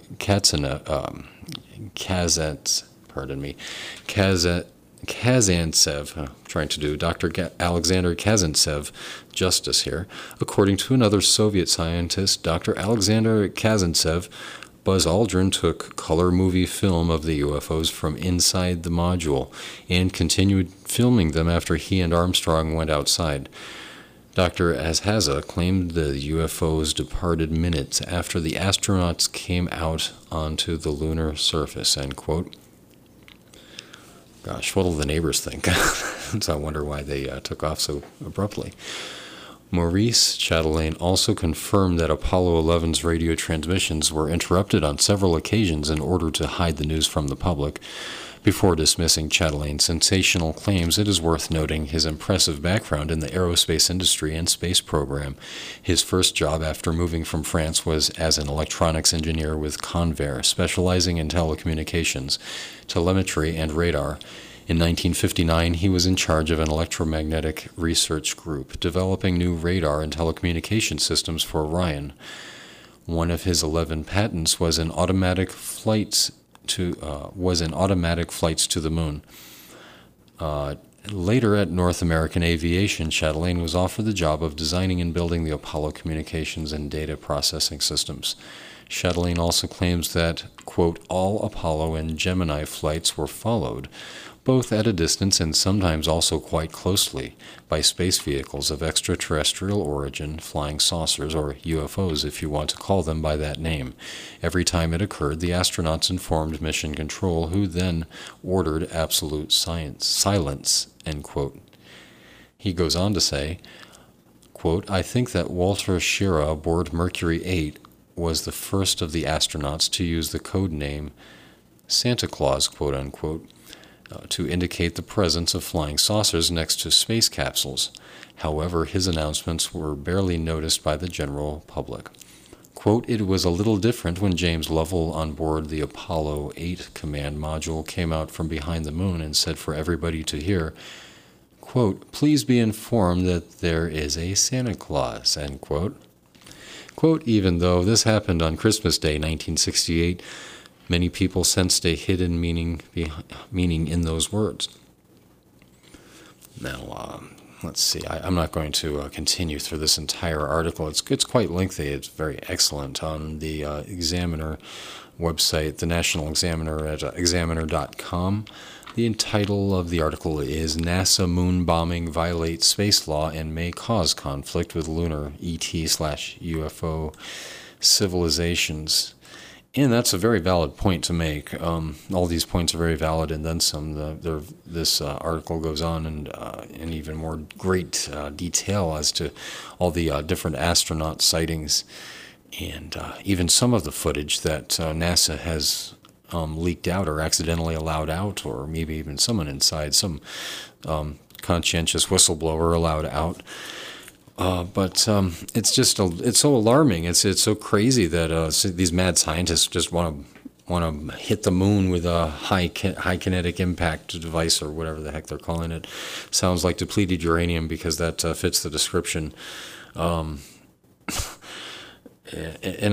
Kazantsev, I'm trying to do Dr. Alexander Kazantsev justice here. According to another Soviet scientist, Dr. Alexander Kazantsev, Buzz Aldrin took color movie film of the UFOs from inside the module and continued filming them after he and Armstrong went outside. Dr. Azhaza claimed the UFOs departed minutes after the astronauts came out onto the lunar surface, end quote. Gosh, what'll the neighbors think? So I wonder why they took off so abruptly. Maurice Chatelain also confirmed that Apollo 11's radio transmissions were interrupted on several occasions in order to hide the news from the public. Before dismissing Chatelain's sensational claims, it is worth noting his impressive background in the aerospace industry and space program. His first job after moving from France was as an electronics engineer with Convair, specializing in telecommunications, telemetry, and radar. In 1959, he was in charge of an electromagnetic research group, developing new radar and telecommunication systems for Orion. One of his 11 patents was in automatic flights to the moon. Later at North American Aviation, Chatelain was offered the job of designing and building the Apollo communications and data processing systems. Chatelain also claims that, quote, all Apollo and Gemini flights were followed, both at a distance and sometimes also quite closely, by space vehicles of extraterrestrial origin, flying saucers, or UFOs if you want to call them by that name. Every time it occurred, the astronauts informed Mission Control, who then ordered absolute silence, end quote. He goes on to say, quote, I think that Walter Schirra aboard Mercury 8 was the first of the astronauts to use the code name Santa Claus, quote unquote, to indicate the presence of flying saucers next to space capsules. However, his announcements were barely noticed by the general public. Quote, it was a little different when James Lovell on board the Apollo 8 command module came out from behind the moon and said for everybody to hear, quote, please be informed that there is a Santa Claus, end quote. Quote, even though this happened on Christmas Day, 1968, many people sensed a hidden meaning in those words. Now, let's see. I'm not going to continue through this entire article. It's quite lengthy. It's very excellent. On the Examiner website, the National Examiner at examiner.com, the title of the article is NASA Moon Bombing Violates Space Law and May Cause Conflict with Lunar ET/UFO Civilizations. And that's a very valid point to make. All these points are very valid, and then some. This article goes on in even more great detail as to all the different astronaut sightings, and even some of the footage that NASA has leaked out or accidentally allowed out, or maybe even someone inside, some conscientious whistleblower allowed out. But it's just it's so alarming. It's so crazy that these mad scientists just want to hit the moon with a high kinetic impact device or whatever the heck they're calling it. Sounds like depleted uranium because that fits the description. And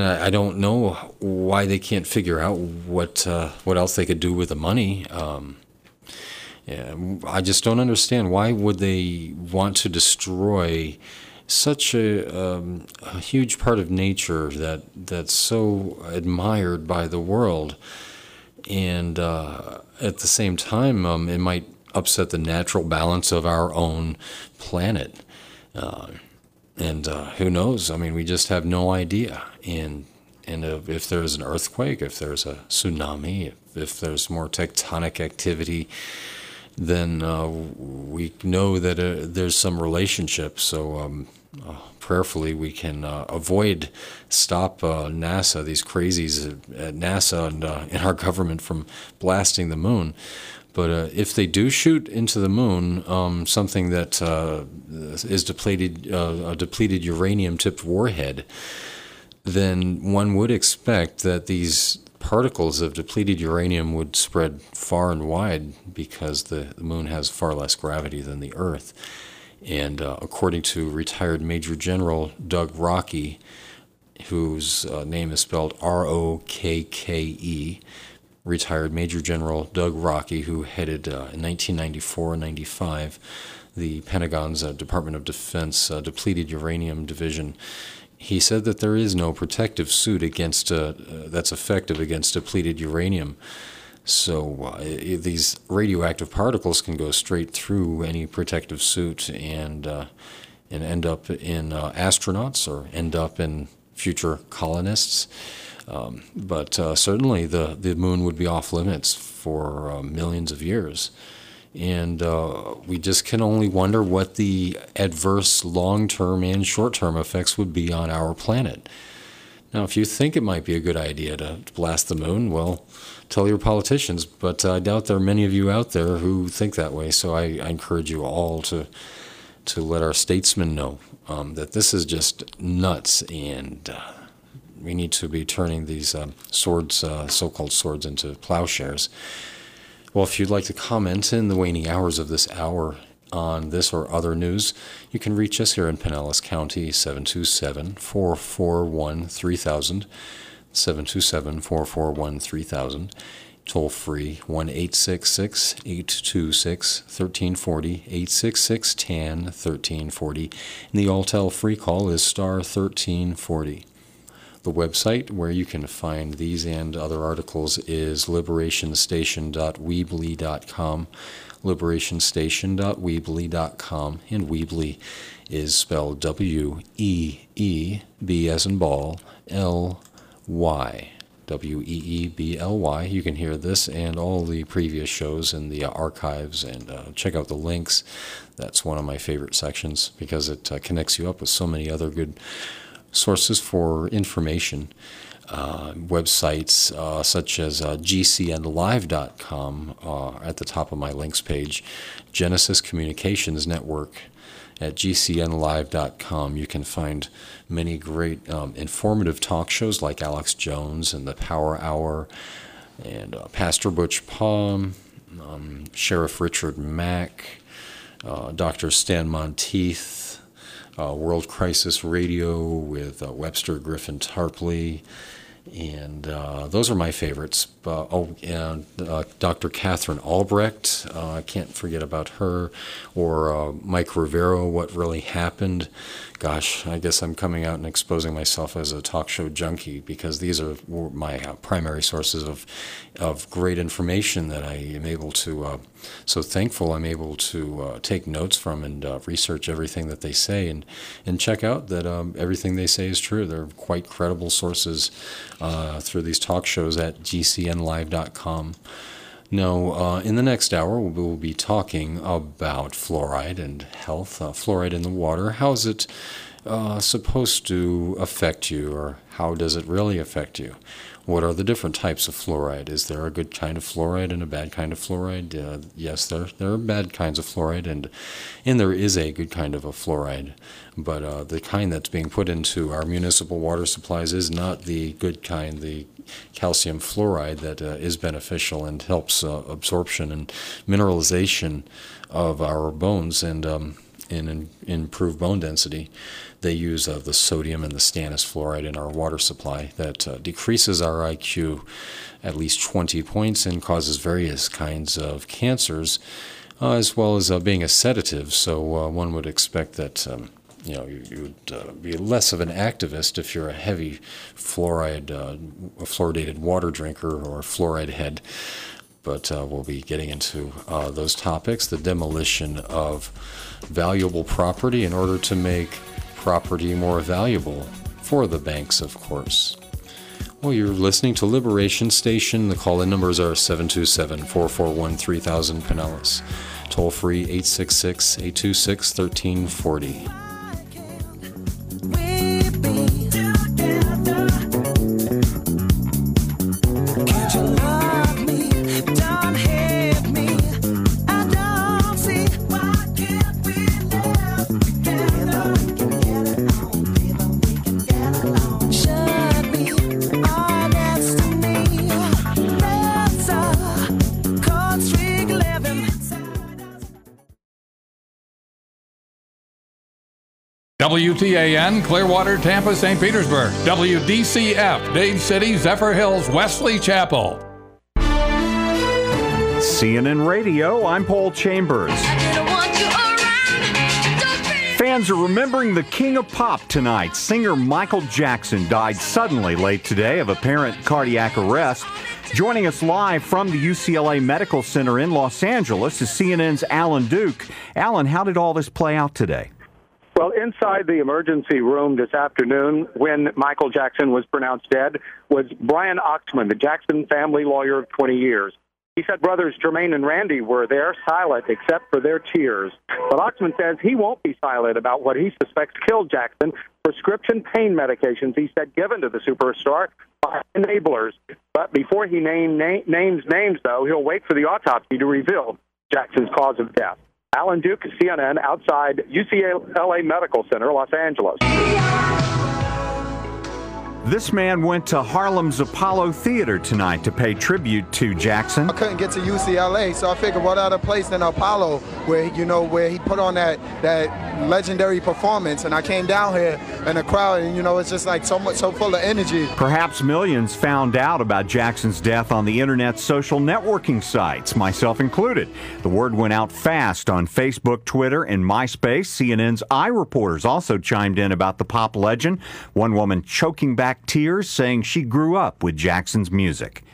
I don't know why they can't figure out what else they could do with the money. I just don't understand. Why would they want to destroy such a huge part of nature that's so admired by the world, and at the same time it might upset the natural balance of our own planet, and who knows? I mean, we just have no idea. And if there's an earthquake, if there's a tsunami, if there's more tectonic activity, then we know that there's some relationship. So prayerfully we can stop NASA, these crazies at NASA and our government from blasting the moon. But if they do shoot into the moon, something that is a depleted uranium-tipped warhead, then one would expect that these particles of depleted uranium would spread far and wide because the moon has far less gravity than the Earth. And according to retired Major General Doug Rockey, whose name is spelled R-O-K-K-E, retired Major General Doug Rockey, who headed in 1994-95 the Pentagon's Department of Defense Depleted Uranium Division, he said that there is no protective suit against that's effective against depleted uranium. So these radioactive particles can go straight through any protective suit and end up in astronauts or end up in future colonists. But certainly the moon would be off limits for millions of years. And we just can only wonder what the adverse long-term and short-term effects would be on our planet. Now, if you think it might be a good idea to blast the moon, well, tell your politicians. But I doubt there are many of you out there who think that way. So I encourage you all to let our statesmen know that this is just nuts, and we need to be turning these so-called swords into plowshares. Well, if you'd like to comment in the waning hours of this hour on this or other news, you can reach us here in Pinellas County, 727-441-3000, 727-441-3000, toll-free 1-866-826-1340, 866-TAN-1340, and the all-tel free call is star 1340. The website where you can find these and other articles is liberationstation.weebly.com, liberationstation.weebly.com, and Weebly is spelled W-E-E-B as in ball, L-Y, W-E-E-B-L-Y. You can hear this and all the previous shows in the archives and check out the links. That's one of my favorite sections because it connects you up with so many other good sources for information, websites such as gcnlive.com at the top of my links page, Genesis Communications Network at gcnlive.com. You can find many great informative talk shows like Alex Jones and the Power Hour and Pastor Butch Palm, Sheriff Richard Mack, Dr. Stan Monteith, World Crisis Radio with Webster Griffin Tarpley, and those are my favorites. And Dr. Catherine Albrecht, I can't forget about her, or Mike Rivero, What Really Happened. Gosh, I guess I'm coming out and exposing myself as a talk show junkie because these are my primary sources of great information that I am able to, so thankful I'm able to take notes from and research everything that they say and check out that everything they say is true. They're quite credible sources through these talk shows at gcnlive.com. Now, in the next hour, we'll be talking about fluoride and health, fluoride in the water. How is it supposed to affect you, or how does it really affect you? What are the different types of fluoride? Is there a good kind of fluoride and a bad kind of fluoride? Yes, there are bad kinds of fluoride, and there is a good kind of a fluoride. But the kind that's being put into our municipal water supplies is not the good kind, the calcium fluoride that is beneficial and helps absorption and mineralization of our bones and improve bone density. They use the sodium and the stannous fluoride in our water supply that decreases our IQ at least 20 points and causes various kinds of cancers, as well as being a sedative. So one would expect that you would be less of an activist if you're a heavy fluoridated water drinker or fluoride head. But we'll be getting into those topics, the demolition of valuable property in order to make property more valuable for the banks, of course. Well, you're listening to Liberation Station. The call-in numbers are 727-441-3000 Pinellas. Toll-free 866-826-1340. WTAN, Clearwater, Tampa, St. Petersburg. WDCF, Dade City, Zephyr Hills, Wesley Chapel. CNN Radio, I'm Paul Chambers. Fans are remembering the king of pop tonight. Singer Michael Jackson died suddenly late today of apparent cardiac arrest. Joining us live from the UCLA Medical Center in Los Angeles is CNN's Alan Duke. Alan, how did all this play out today? Well, inside the emergency room this afternoon when Michael Jackson was pronounced dead was Brian Oxman, the Jackson family lawyer of 20 years. He said brothers Jermaine and Randy were there, silent except for their tears. But Oxman says he won't be silent about what he suspects killed Jackson, prescription pain medications he said given to the superstar by enablers. But before he names names, though, he'll wait for the autopsy to reveal Jackson's cause of death. Alan Duke, CNN, outside UCLA Medical Center, Los Angeles. This man went to Harlem's Apollo Theater tonight to pay tribute to Jackson. I couldn't get to UCLA, so I figured what other place than Apollo, where he put on that legendary performance, and I came down here and the crowd, and it's just like so much, so full of energy. Perhaps millions found out about Jackson's death on the internet's social networking sites, myself included. The word went out fast on Facebook, Twitter, and MySpace. CNN's iReporters also chimed in about the pop legend. One woman choking back tears, saying she grew up with Jackson's music.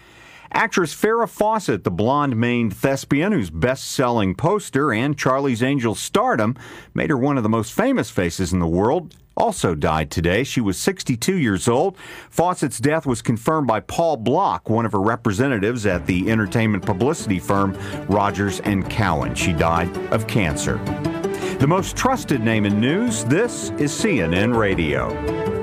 Actress Farrah Fawcett, the blonde-maned thespian whose best-selling poster and Charlie's Angels stardom made her one of the most famous faces in the world, also died today. She was 62 years old. Fawcett's death was confirmed by Paul Block, one of her representatives at the entertainment publicity firm Rogers & Cowan. She died of cancer. The most trusted name in news, this is CNN Radio.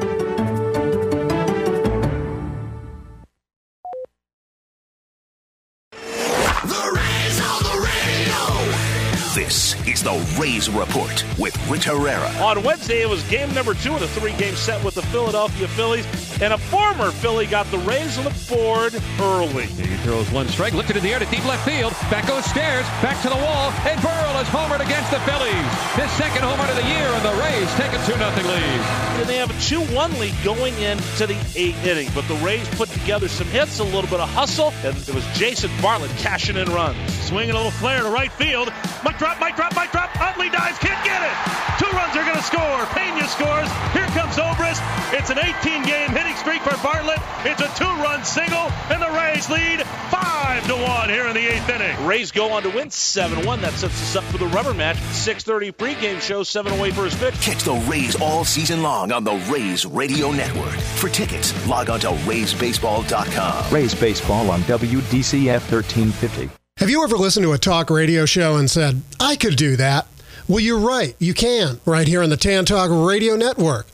This is the Rays Report with Rich Herrera. On Wednesday, it was game number 2 of the 3-game set with the Philadelphia Phillies, and a former Philly got the Rays on the board early. He throws one strike, lifts it in the air to deep left field, back goes Stairs, back to the wall, and Burl is homered against the Phillies. His second homer of the year, and the Rays take a 2-0 lead. And they have a 2-1 lead going into the 8th inning, but the Rays put together some hits, a little bit of hustle, and it was Jason Bartlett cashing in runs. Swinging a little flare to right field. Mike drop. Utley dives, can't get it. 2 runs are going to score. Pena scores. Here comes Obrist. It's an 18-game hitting streak for Bartlett. It's a 2-run single, and the Rays lead 5-1 here in the 8th inning. Rays go on to win 7-1. That sets us up for the rubber match. 6:30 pregame show, 7 away for his pitch. Catch the Rays all season long on the Rays Radio Network. For tickets, log on to RaysBaseball.com. Rays Baseball on WDCF 1350. Have you ever listened to a talk radio show and said, I could do that? Well, you're right. You can, right here on the TAN Talk Radio Network.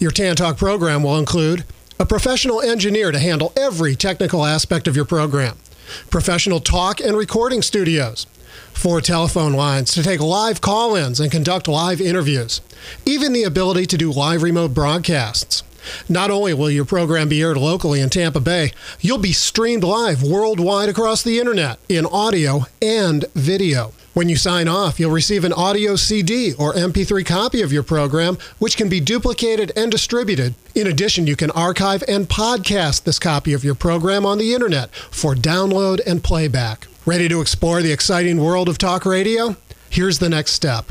Your TAN Talk program will include a professional engineer to handle every technical aspect of your program, professional talk and recording studios, 4 telephone lines to take live call-ins and conduct live interviews, even the ability to do live remote broadcasts. Not only will your program be aired locally in Tampa Bay, you'll be streamed live worldwide across the internet in audio and video. When you sign off, you'll receive an audio CD or MP3 copy of your program, which can be duplicated and distributed. In addition, you can archive and podcast this copy of your program on the internet for download and playback. Ready to explore the exciting world of talk radio? Here's the next step.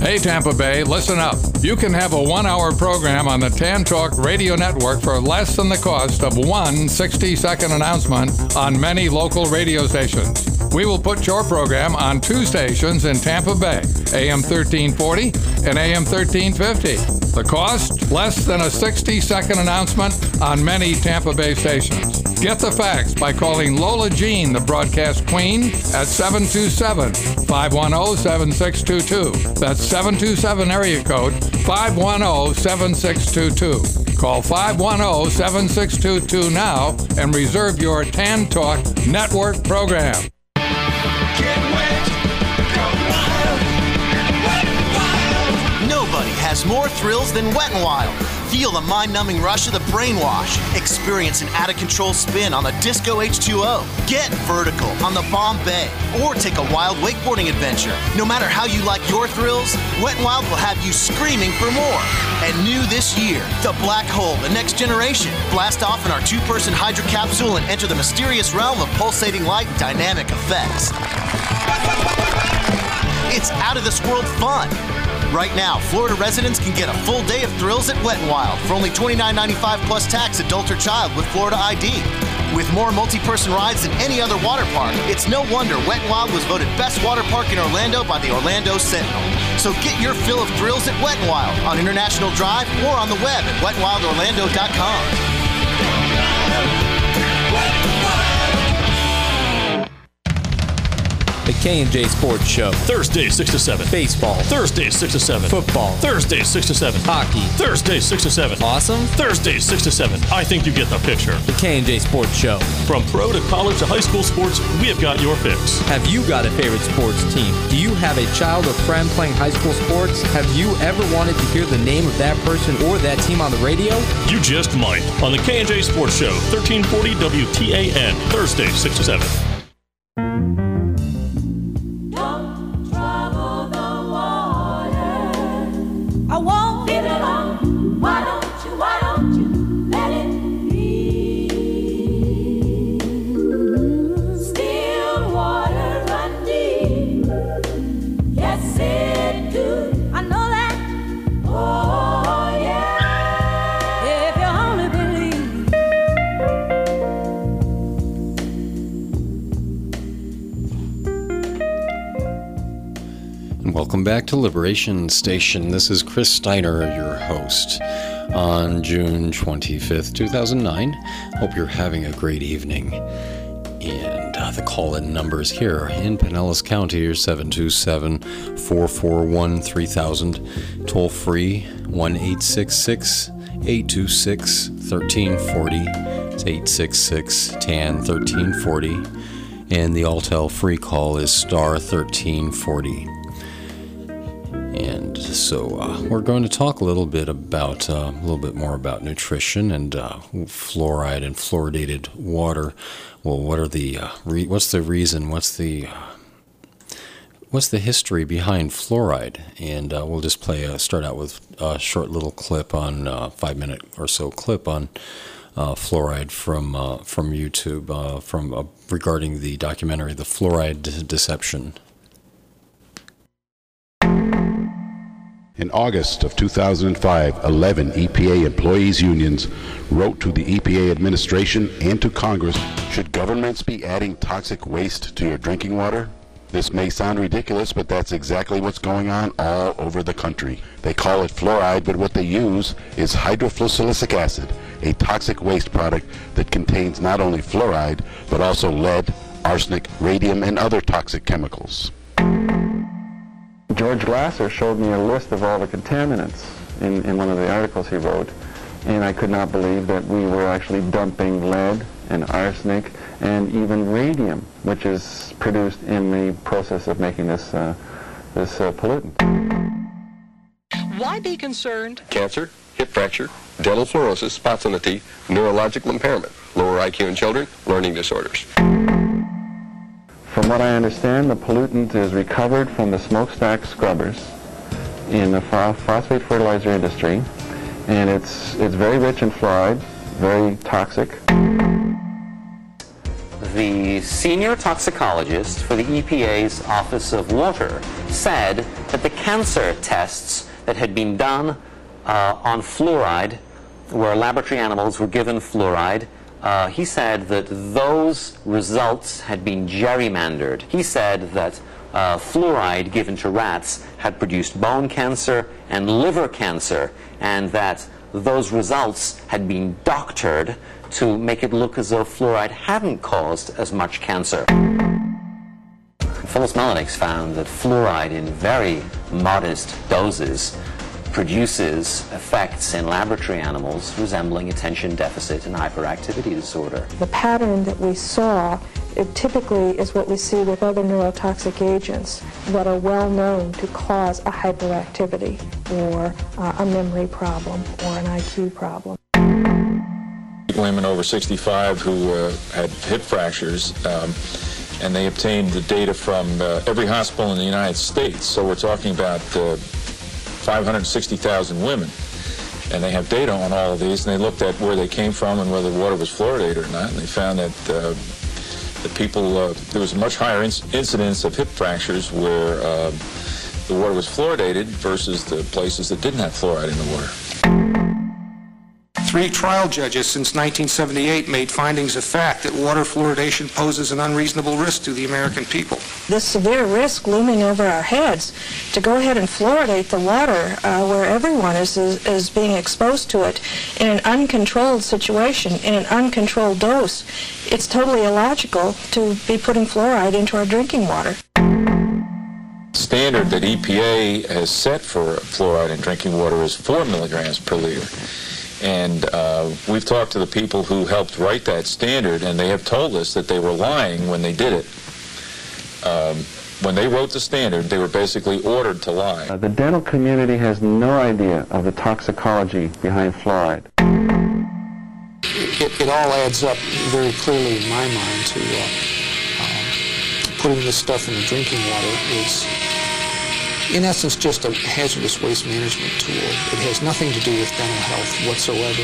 Hey, Tampa Bay, listen up. You can have a 1-hour program on the TAN Talk Radio Network for less than the cost of one 60-second announcement on many local radio stations. We will put your program on 2 stations in Tampa Bay, AM 1340 and AM 1350. The cost? Less than a 60-second announcement on many Tampa Bay stations. Get the facts by calling Lola Jean, the broadcast queen, at 727-510-7622. That's 727 area code 510-7622. Call 510-7622 now and reserve your TAN Talk Network program. Nobody has more thrills than Wet n' Wild. Feel the mind-numbing rush of the brainwash. Experience an out-of-control spin on the Disco H2O. Get vertical on the Bombay or take a wild wakeboarding adventure. No matter how you like your thrills, Wet n' Wild will have you screaming for more. And new this year, The Black Hole, The Next Generation. Blast off in our 2-person hydro capsule and enter the mysterious realm of pulsating light and dynamic effects. It's out-of-this-world fun. Right now, Florida residents can get a full day of thrills at Wet n' Wild for only $29.95 plus tax, adult or child with Florida ID. With more multi-person rides than any other water park, it's no wonder Wet n' Wild was voted best water park in Orlando by the Orlando Sentinel. So get your fill of thrills at Wet n' Wild on International Drive or on the web at wetandwildorlando.com. The K&J Sports Show. Thursday, 6 to 7. Baseball. Thursday, 6 to 7. Football. Thursday, 6 to 7. Hockey. Thursday, 6 to 7. Awesome. Thursday, 6 to 7. I think you get the picture. The K&J Sports Show. From pro to college to high school sports, we have got your fix. Have you got a favorite sports team? Do you have a child or friend playing high school sports? Have you ever wanted to hear the name of that person or that team on the radio? You just might. On the K&J Sports Show, 1340 WTAN, Thursday, 6 to 7. Welcome back to Liberation Station. This is Chris Steiner, your host, on June 25th, 2009. Hope you're having a great evening. And the call-in numbers here in Pinellas County are 727-441-3000. Toll-free 1-866-826-1340. It's 866-TAN-1340. And the Altel free call is star 1340. And so we're going to talk a little bit about a little bit more about nutrition and fluoride and fluoridated water. Well, what are the what's the reason? What's the history behind fluoride? And we'll just play start out with a short little clip on 5 minute or so clip on fluoride from YouTube from regarding the documentary The Fluoride Deception. In August of 2005, 11 EPA employees' unions wrote to the EPA administration and to Congress, should governments be adding toxic waste to your drinking water? This may sound ridiculous, but that's exactly what's going on all over the country. They call it fluoride, but what they use is hydrofluorsulicic acid, a toxic waste product that contains not only fluoride, but also lead, arsenic, radium, and other toxic chemicals. George Glasser showed me a list of all the contaminants in one of the articles he wrote, and I could not believe that we were actually dumping lead and arsenic and even radium, which is produced in the process of making this this pollutant. Why be concerned? Cancer, hip fracture, dental fluorosis, spots on the teeth, neurological impairment, lower IQ in children, learning disorders. From what I understand, the pollutant is recovered from the smokestack scrubbers in the phosphate fertilizer industry, and it's very rich in fluoride, very toxic. The senior toxicologist for the EPA's Office of Water said that the cancer tests that had been done on fluoride, where laboratory animals were given fluoride, he said that those results had been gerrymandered. He said that fluoride given to rats had produced bone cancer and liver cancer, and that those results had been doctored to make it look as though fluoride hadn't caused as much cancer. Phyllis Melanix found that fluoride in very modest doses produces effects in laboratory animals resembling attention deficit and hyperactivity disorder. The pattern that we saw typically is what we see with other neurotoxic agents that are well known to cause a hyperactivity or a memory problem or an IQ problem. Women over 65 who had hip fractures, and they obtained the data from every hospital in the United States, so we're talking about 560,000 women, and they have data on all of these, and they looked at where they came from and whether the water was fluoridated or not, and they found that the people, there was a much higher incidence of hip fractures where the water was fluoridated versus the places that didn't have fluoride in the water. Three trial judges since 1978 made findings of fact that water fluoridation poses an unreasonable risk to the American people. This severe risk looming over our heads to go ahead and fluoridate the water where everyone is being exposed to it in an uncontrolled situation, in an uncontrolled dose, it's totally illogical to be putting fluoride into our drinking water. that EPA has set for fluoride in drinking water is 4 mg/L. And we've talked to the people who helped write that standard, and they have told us that they were lying when they did it. When they wrote the standard, they were basically ordered to lie. The dental community has no idea of the toxicology behind fluoride. It all adds up very clearly in my mind to putting this stuff in the drinking water is, in essence, just a hazardous waste management tool. It has nothing to do with dental health whatsoever.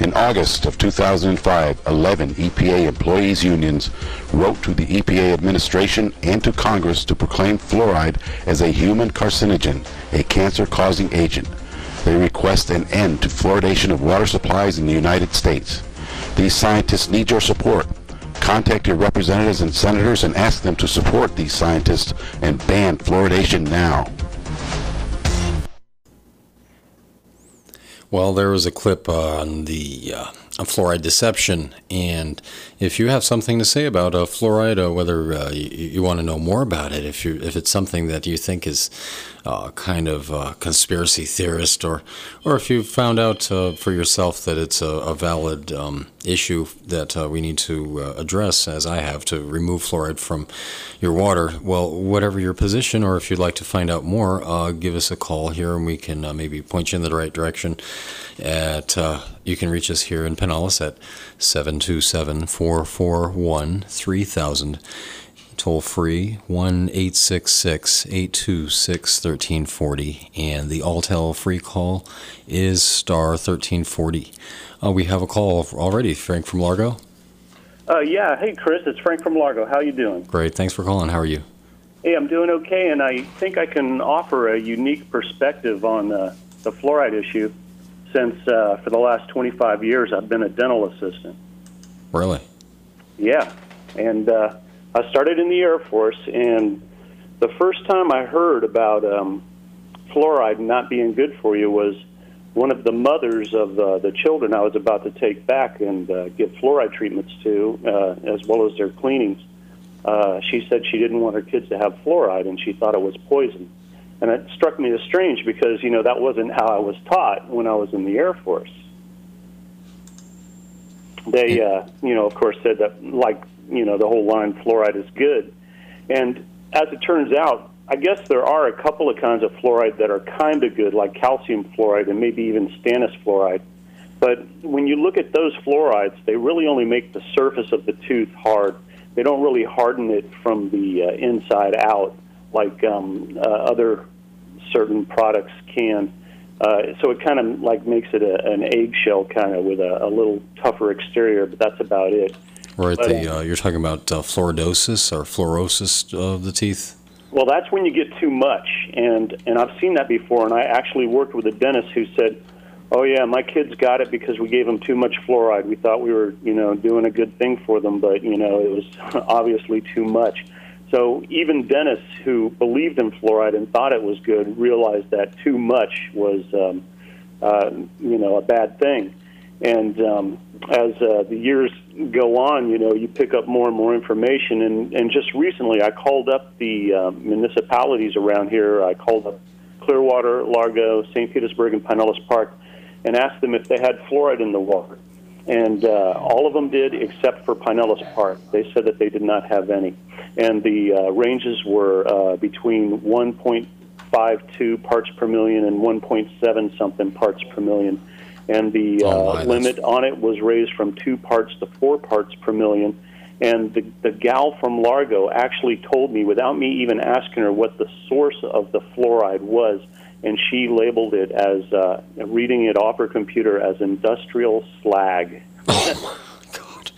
In August of 2005, 11 EPA employees' unions wrote to the EPA administration and to Congress to proclaim fluoride as a human carcinogen, a cancer-causing agent. They request an end to fluoridation of water supplies in the United States. These scientists need your support. Contact your representatives and senators and ask them to support these scientists and ban fluoridation now. Well, there was a clip on the fluoride deception, and if you have something to say about fluoride, or whether you want to know more about it, if it's something that you think is kind of conspiracy theorist, or if you've found out for yourself that it's a valid issue that we need to address, as I have, to remove fluoride from your water, well, whatever your position, or if you'd like to find out more, give us a call here, and we can maybe point you in the right direction. You can reach us here in Pinellas at 727-441-3000. Toll free 1-866-826-1340, and the Altel free call is *1340. We have a call already. Frank from Largo. Yeah. Hey, Chris. It's Frank from Largo. How you doing? Great. Thanks for calling. How are you? Hey, I'm doing okay, and I think I can offer a unique perspective on the fluoride issue, since for the last 25 years I've been a dental assistant. Really? Yeah, and I started in the Air Force, and the first time I heard about fluoride not being good for you was one of the mothers of the children I was about to take back and give fluoride treatments to, as well as their cleanings. She said she didn't want her kids to have fluoride, and she thought it was poison. And it struck me as strange because, you know, that wasn't how I was taught when I was in the Air Force. They, you know, of course said that, like, you know, the whole line, fluoride is good. And as it turns out, I guess there are a couple of kinds of fluoride that are kind of good, like calcium fluoride and maybe even stannous fluoride. But when you look at those fluorides, they really only make the surface of the tooth hard. They don't really harden it from the inside out, like other certain products can. So it kind of like makes it an eggshell kind of, with a little tougher exterior, but that's about it. Right, but, you're talking about fluoridosis or fluorosis of the teeth? Well, that's when you get too much, and I've seen that before, and I actually worked with a dentist who said, oh, yeah, my kids got it because we gave them too much fluoride. We thought we were, you know, doing a good thing for them, but, you know, it was obviously too much. So even dentists who believed in fluoride and thought it was good realized that too much was, you know, a bad thing. And as the years go on, you know, you pick up more and more information. And just recently I called up the municipalities around here. I called up Clearwater, Largo, St. Petersburg, and Pinellas Park and asked them if they had fluoride in the water. And all of them did, except for Pinellas Park. They said that they did not have any. And the ranges were between 1.52 parts per million and 1.7 something parts per million. And the limit on it was raised from 2 parts to 4 parts per million. And the gal from Largo actually told me, without me even asking her, what the source of the fluoride was. And she labeled it as, reading it off her computer, as industrial slag. Oh, my God.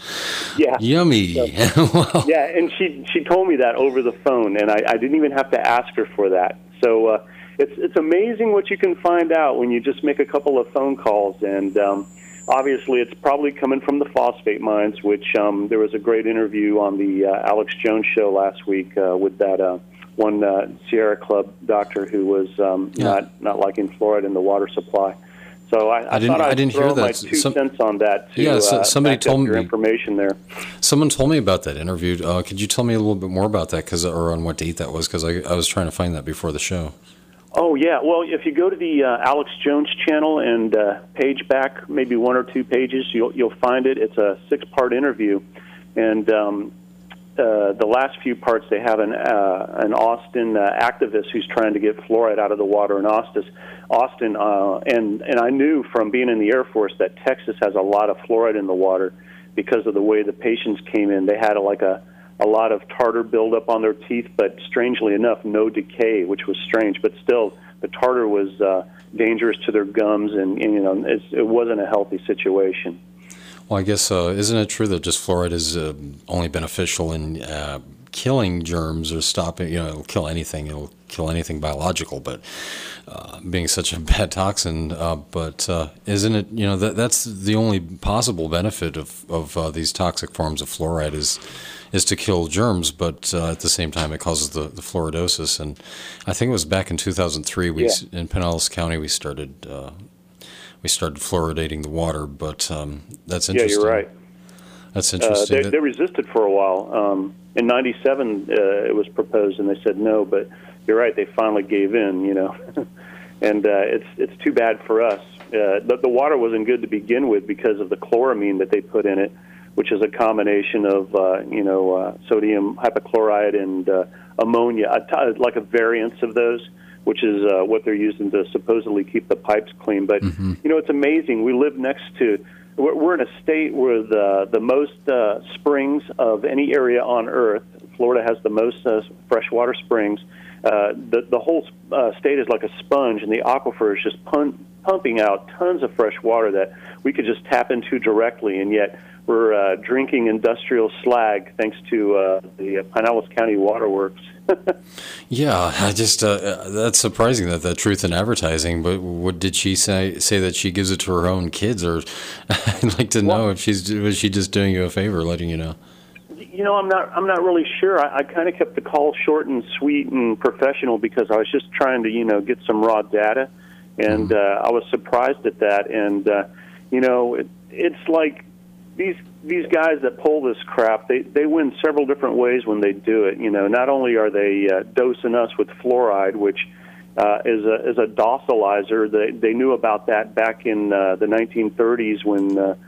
Yeah. Yummy. So, wow. Yeah, and she told me that over the phone, and I didn't even have to ask her for that. So it's amazing what you can find out when you just make a couple of phone calls. And obviously it's probably coming from the phosphate mines, which there was a great interview on the Alex Jones show last week with that one Sierra Club doctor who was not liking fluoride in the water supply. So I didn't hear that. Two cents on that. To, yeah, somebody told me your information there. Someone told me about that interview. Could you tell me a little bit more about that, or on what date that was? Because I was trying to find that before the show. Oh yeah, well, if you go to the Alex Jones channel and page back maybe one or two pages, you'll find it. It's a 6-part interview, and the last few parts they have an Austin activist who's trying to get fluoride out of the water in Austin, and I knew from being in the Air Force that Texas has a lot of fluoride in the water because of the way the patients came in. They had a lot of tartar buildup on their teeth, but strangely enough, no decay, which was strange. But still, the tartar was dangerous to their gums, and you know, it wasn't a healthy situation. Well, I guess isn't it true that just fluoride is only beneficial in killing germs or stopping? You know, it'll kill anything. It'll kill anything biological, but being such a bad toxin. But isn't it? You know, that's the only possible benefit of these toxic forms of fluoride is to kill germs, but at the same time it causes the fluoridosis. And I think it was back in 2003 in Pinellas County we started fluoridating the water, but that's interesting. Yeah, you're right. That's interesting. They resisted for a while. In 97 it was proposed and they said no, but you're right, they finally gave in, you know. And it's too bad for us. The water wasn't good to begin with because of the chloramine that they put in it, which is a combination of sodium hypochlorite and ammonia, like a variance of those, which is what they're using to supposedly keep the pipes clean. But you know, it's amazing. We live next to, we're in a state where the most springs of any area on Earth. Florida has the most freshwater springs. The whole state is like a sponge, and the aquifer is just pumping out tons of fresh water that we could just tap into directly, and yet we're drinking industrial slag thanks to the Pinellas County Waterworks. Yeah, I just that's surprising that truth in advertising. But what did she say that she gives it to her own kids? Or I'd like to know if was she just doing you a favor, letting you know. You know, I'm not really sure. I kind of kept the call short and sweet and professional because I was just trying to get some raw data, and I was surprised at that. And it's like. These guys that pull this crap, they win several different ways when they do it. You know, not only are they dosing us with fluoride, which is a docilizer. They knew about that back in the 1930s when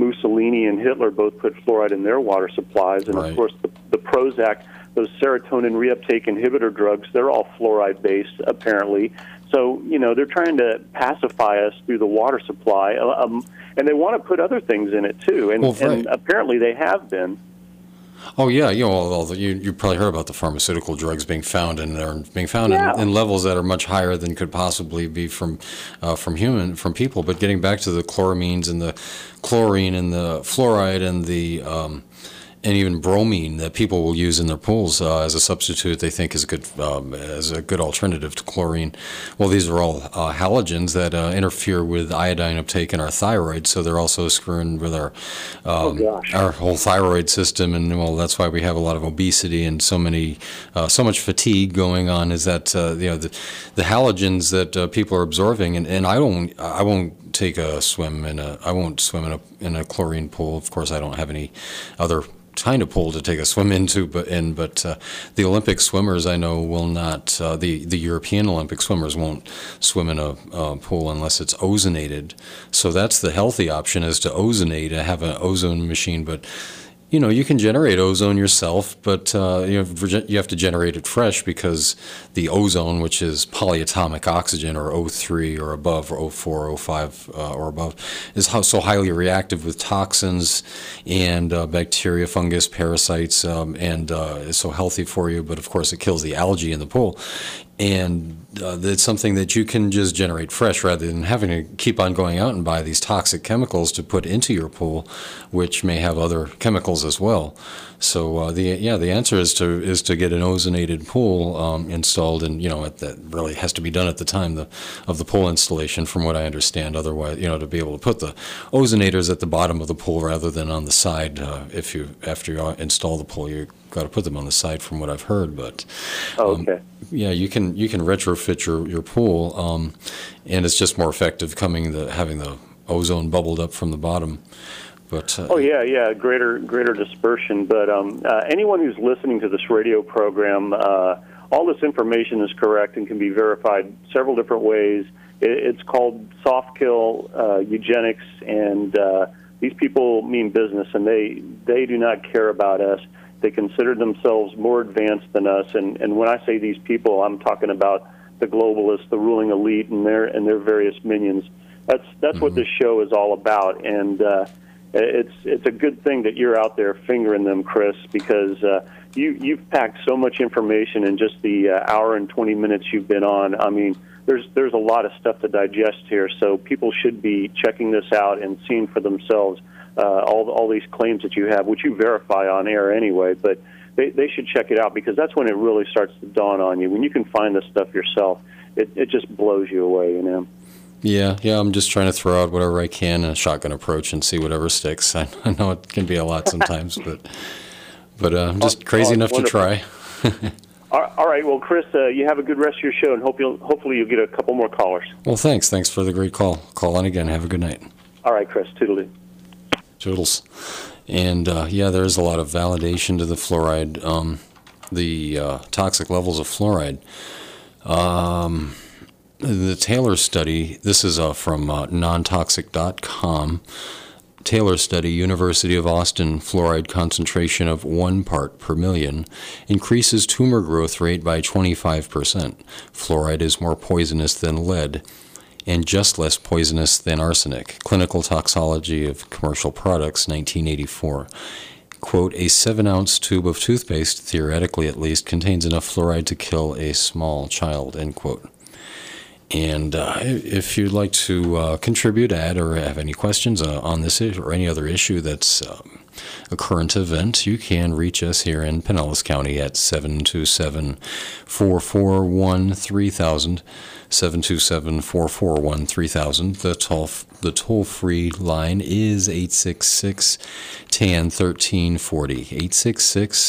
Mussolini and Hitler both put fluoride in their water supplies. And right. Of course, the Prozac, those serotonin reuptake inhibitor drugs, they're all fluoride-based apparently. So, you know, they're trying to pacify us through the water supply, and they want to put other things in it, too, and apparently they have been. Oh, yeah, you probably heard about the pharmaceutical drugs being found in levels that are much higher than could possibly be from people. But getting back to the chloramines and the chlorine and the fluoride and the... and even bromine that people will use in their pools as a substitute, they think is a good alternative to chlorine. Well, these are all halogens that interfere with iodine uptake in our thyroid, so they're also screwing with our whole thyroid system, and well, that's why we have a lot of obesity and so much fatigue going on. Is that the halogens that people are absorbing, and I won't take a swim in a chlorine pool. Of course, I don't have any other kind of pool to take a swim into, but the Olympic swimmers I know will not. The European Olympic swimmers won't swim in a pool unless it's ozonated. So that's the healthy option, is to ozonate, have an ozone machine. But you know, you can generate ozone yourself, but you have to generate it fresh because the ozone, which is polyatomic oxygen, or O3 or above, or O4, O5 or above, is so highly reactive with toxins and bacteria, fungus, parasites, and is so healthy for you. But, of course, it kills the algae in the pool. And it's something that you can just generate fresh rather than having to keep on going out and buy these toxic chemicals to put into your pool, which may have other chemicals as well. So the answer is to get an ozonated pool installed, and that really has to be done at the time of the pool installation, from what I understand. Otherwise, to be able to put the ozonators at the bottom of the pool rather than on the side, after you install the pool, got to put them on the site from what I've heard, but yeah, you can retrofit your pool, and it's just more effective having the ozone bubbled up from the bottom. But greater dispersion. But anyone who's listening to this radio program, all this information is correct and can be verified several different ways. It's called soft kill eugenics, and these people mean business, and they do not care about us. They consider themselves more advanced than us, and when I say these people, I'm talking about the globalists, the ruling elite, and their various minions. That's mm-hmm. what this show is all about, and it's a good thing that you're out there fingering them, Chris, because you've packed so much information in just the hour and 20 minutes you've been on. I mean, there's a lot of stuff to digest here, so people should be checking this out and seeing for themselves all these claims that you have, which you verify on air anyway, but they should check it out, because that's when it really starts to dawn on you. When you can find this stuff yourself, it just blows you away, you know. Yeah, I'm just trying to throw out whatever I can, a shotgun approach, and see whatever sticks. I know it can be a lot sometimes, but I'm just crazy enough wonderful. To try. All right, well, Chris, you have a good rest of your show, and hopefully you'll get a couple more callers. Well, thanks. Thanks for the great call. Call on again. Have a good night. All right, Chris. Toodaloo. Toodles. And, yeah, there is a lot of validation to the fluoride, the toxic levels of fluoride. The Taylor study, this is from nontoxic.com. Taylor study, University of Austin, fluoride concentration of 1 part per million increases tumor growth rate by 25%. Fluoride is more poisonous than lead and just less poisonous than arsenic. Clinical Toxicology of Commercial Products, 1984. Quote, a 7-ounce tube of toothpaste, theoretically at least, contains enough fluoride to kill a small child, end quote. And if you'd like to contribute, add, or have any questions on this issue or any other issue that's a current event, you can reach us here in Pinellas County at 727-441-3000, 727-441-3000. The toll-free line is 866-TAN-1340,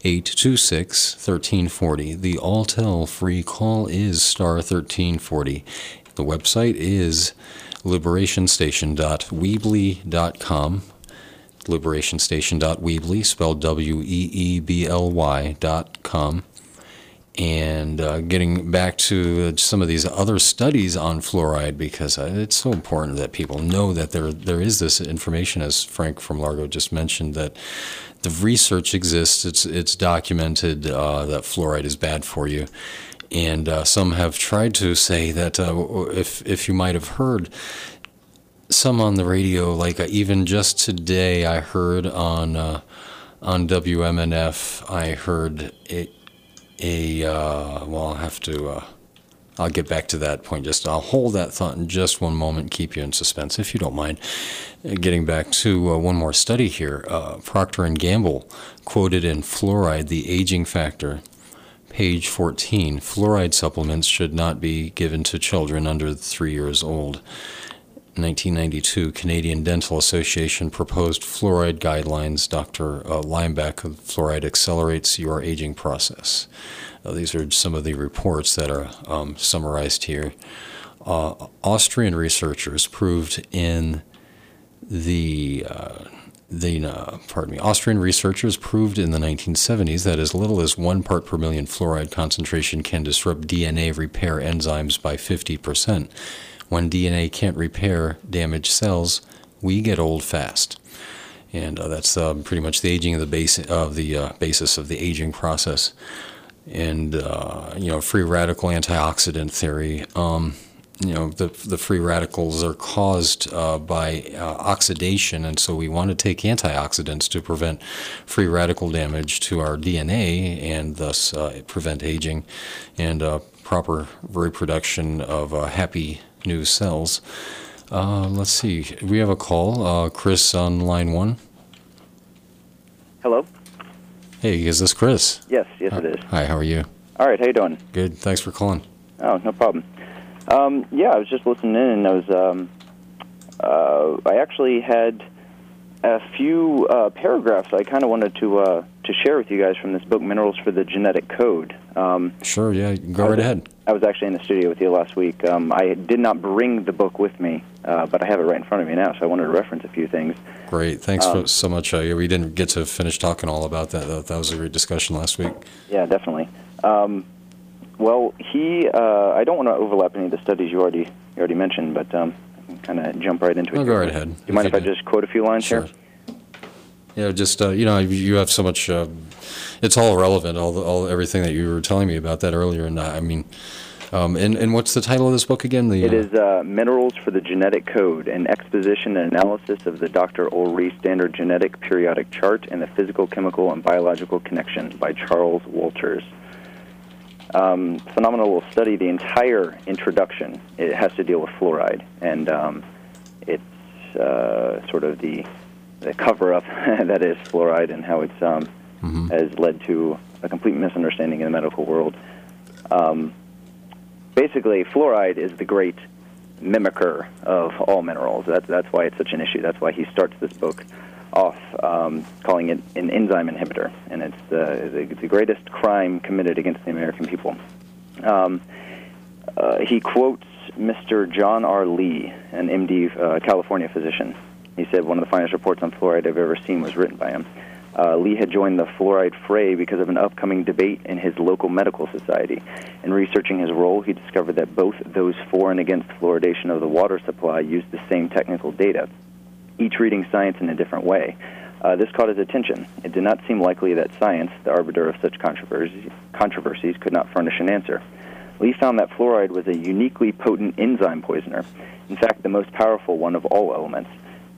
866-826-1340. The all-tell free call is *1340. The website is liberationstation.weebly.com. Liberationstation.weebly, spelled weebly.com. And getting back to some of these other studies on fluoride, because it's so important that people know that there is this information, as Frank from Largo just mentioned, that the research exists. It's documented that fluoride is bad for you. And some have tried to say that if you might have heard some on the radio, like even just today I heard on WMNF, I heard it. I'll get back to that point. I'll hold that thought in just one moment, keep you in suspense, if you don't mind. Getting back to one more study here, Procter & Gamble quoted in Fluoride, the Aging Factor, page 14, fluoride supplements should not be given to children under 3 years old. 1992, Canadian Dental Association proposed fluoride guidelines. Dr. Lineback, fluoride accelerates your aging process. These are some of the reports that are summarized here. Austrian researchers proved in Austrian researchers proved in the 1970s that as little as 1 part per million fluoride concentration can disrupt DNA repair enzymes by 50%. When DNA can't repair damaged cells, we get old fast, and that's pretty much the aging of the basis of the aging process. And free radical antioxidant theory. The free radicals are caused by oxidation, and so we want to take antioxidants to prevent free radical damage to our DNA and thus prevent aging and proper reproduction of happy new cells. Let's see. We have a call. Chris on line 1. Hello. Hey, is this Chris? Yes, it is. Hi, how are you? All right, how you doing? Good. Thanks for calling. Oh, no problem. I was just listening in, and I was. I actually had a few paragraphs I kind of wanted to to share with you guys from this book, Minerals for the Genetic Code. Sure, yeah, go right ahead. I was actually in the studio with you last week. I did not bring the book with me, but I have it right in front of me now, so I wanted to reference a few things. Great, thanks so much. We didn't get to finish talking all about that, though. That was a great discussion last week. Yeah, definitely. Well, I don't want to overlap any of the studies you already mentioned, but I can kind of jump right into it. Go right ahead. Do you mind if I just quote a few lines here? Yeah, just you have so much. It's all relevant, everything that you were telling me about that earlier. And I mean, and what's the title of this book again? It is Minerals for the Genetic Code: An Exposition and Analysis of the Dr. O'Ree Standard Genetic Periodic Chart and the Physical, Chemical, and Biological Connection by Charles Walters. Phenomenal little study. The entire introduction has to deal with fluoride, and it's sort of the cover-up that is fluoride and how it's has led to a complete misunderstanding in the medical world. Basically, fluoride is the great mimicker of all minerals. That's why it's such an issue. That's why he starts this book off calling it an enzyme inhibitor, and it's the greatest crime committed against the American people. He quotes Mr. John R. Lee, an MD, California physician. He said one of the finest reports on fluoride I've ever seen was written by him. Lee had joined the fluoride fray because of an upcoming debate in his local medical society. In researching his role, he discovered that both those for and against fluoridation of the water supply used the same technical data, each reading science in a different way. This caught his attention. It did not seem likely that science, the arbiter of such controversies, could not furnish an answer. Lee found that fluoride was a uniquely potent enzyme poisoner, in fact, the most powerful one of all elements.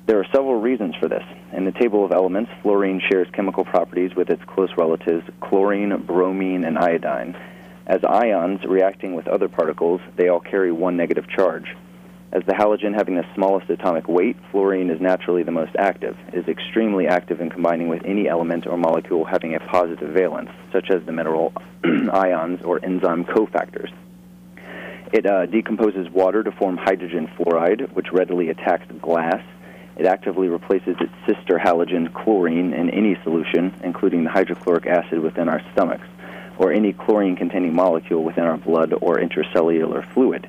There are several reasons for this. In the table of elements, fluorine shares chemical properties with its close relatives, chlorine, bromine, and iodine. As ions reacting with other particles, they all carry one negative charge. As the halogen having the smallest atomic weight, fluorine is naturally the most active. It is extremely active in combining with any element or molecule having a positive valence, such as the mineral ions or enzyme cofactors. It decomposes water to form hydrogen fluoride, which readily attacks glass. It actively replaces its sister halogen, chlorine, in any solution, including the hydrochloric acid within our stomachs, or any chlorine-containing molecule within our blood or intracellular fluid.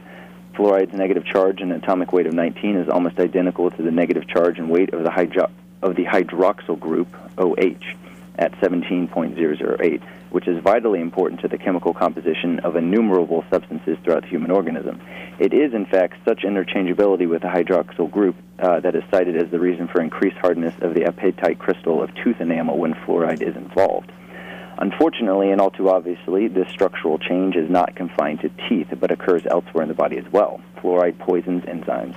Fluoride's negative charge and atomic weight of 19 is almost identical to the negative charge and weight of the hydroxyl group, OH, at 17.008, which is vitally important to the chemical composition of innumerable substances throughout the human organism. It is, in fact, such interchangeability with the hydroxyl group that is cited as the reason for increased hardness of the apatite crystal of tooth enamel when fluoride is involved. Unfortunately, and all too obviously, this structural change is not confined to teeth, but occurs elsewhere in the body as well. Fluoride poisons enzymes.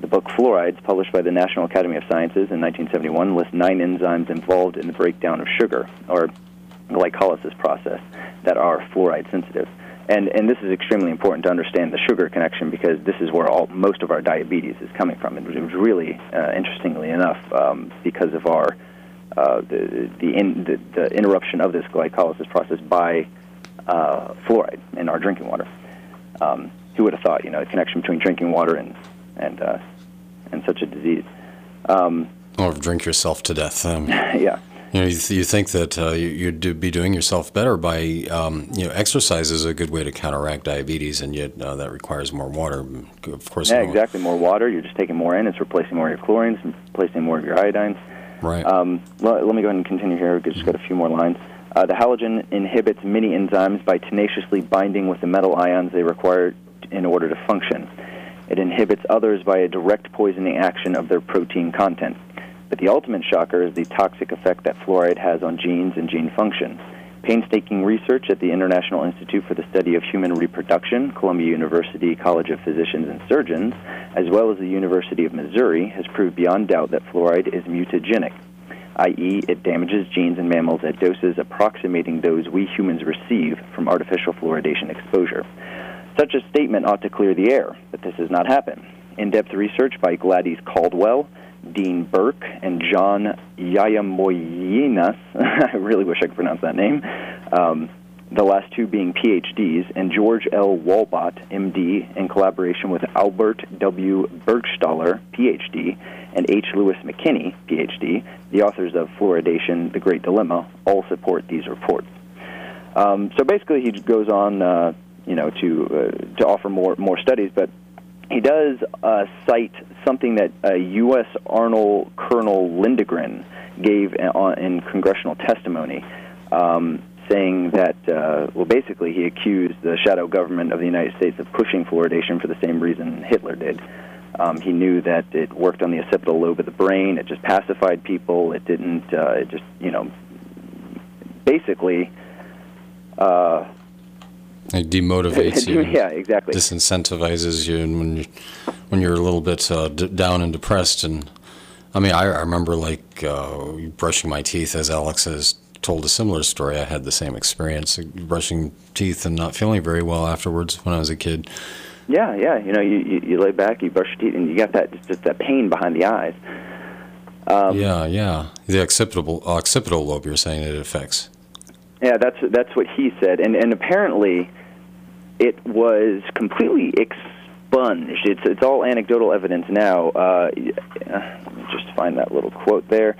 The book Fluorides, published by the National Academy of Sciences in 1971, lists 9 enzymes involved in the breakdown of sugar, or glycolysis process, that are fluoride-sensitive. And this is extremely important to understand the sugar connection, because this is where most of our diabetes is coming from. It was really, interestingly enough, because of our the interruption of this glycolysis process by fluoride in our drinking water. Who would have thought, the connection between drinking water and such a disease. Or drink yourself to death. Yeah. You think that you'd be doing yourself better by, exercise is a good way to counteract diabetes, and yet that requires more water. Of course. Yeah, exactly. More water. You're just taking more in. It's replacing more of your chlorines, and replacing more of your iodines. Right. Let me go ahead and continue here. We've just got a few more lines. The halogen inhibits many enzymes by tenaciously binding with the metal ions they require in order to function. It inhibits others by a direct poisoning action of their protein content. But the ultimate shocker is the toxic effect that fluoride has on genes and gene function. Painstaking research at the International Institute for the Study of Human Reproduction, Columbia University College of Physicians and Surgeons, as well as the University of Missouri, has proved beyond doubt that fluoride is mutagenic, i.e., it damages genes in mammals at doses approximating those we humans receive from artificial fluoridation exposure. Such a statement ought to clear the air, but this has not happened. In-depth research by Gladys Caldwell, Dean Burke, and John Yayamoyenas, I really wish I could pronounce that name, the last two being PhDs, and George L. Walbott, MD, in collaboration with Albert W. Bergstaller, PhD, and H. Lewis McKinney, PhD, the authors of Fluoridation, The Great Dilemma, all support these reports. So basically he goes on to offer more studies, but he does cite something that U.S. Arnold Colonel Lindgren gave in congressional testimony, saying that, basically he accused the shadow government of the United States of pushing fluoridation for the same reason Hitler did. He knew that it worked on the occipital lobe of the brain. It just pacified people. It didn't, it demotivates you. Yeah, exactly. Disincentivizes you, and when you're a little bit down and depressed. And I mean, I remember brushing my teeth, as Alex has told a similar story. I had the same experience, brushing teeth and not feeling very well afterwards when I was a kid. Yeah. You lay back, you brush your teeth, and you got that just that pain behind the eyes. The occipital lobe. You're saying it affects. Yeah, that's what he said, and apparently, it was completely expunged. It's all anecdotal evidence now. Let me just find that little quote there.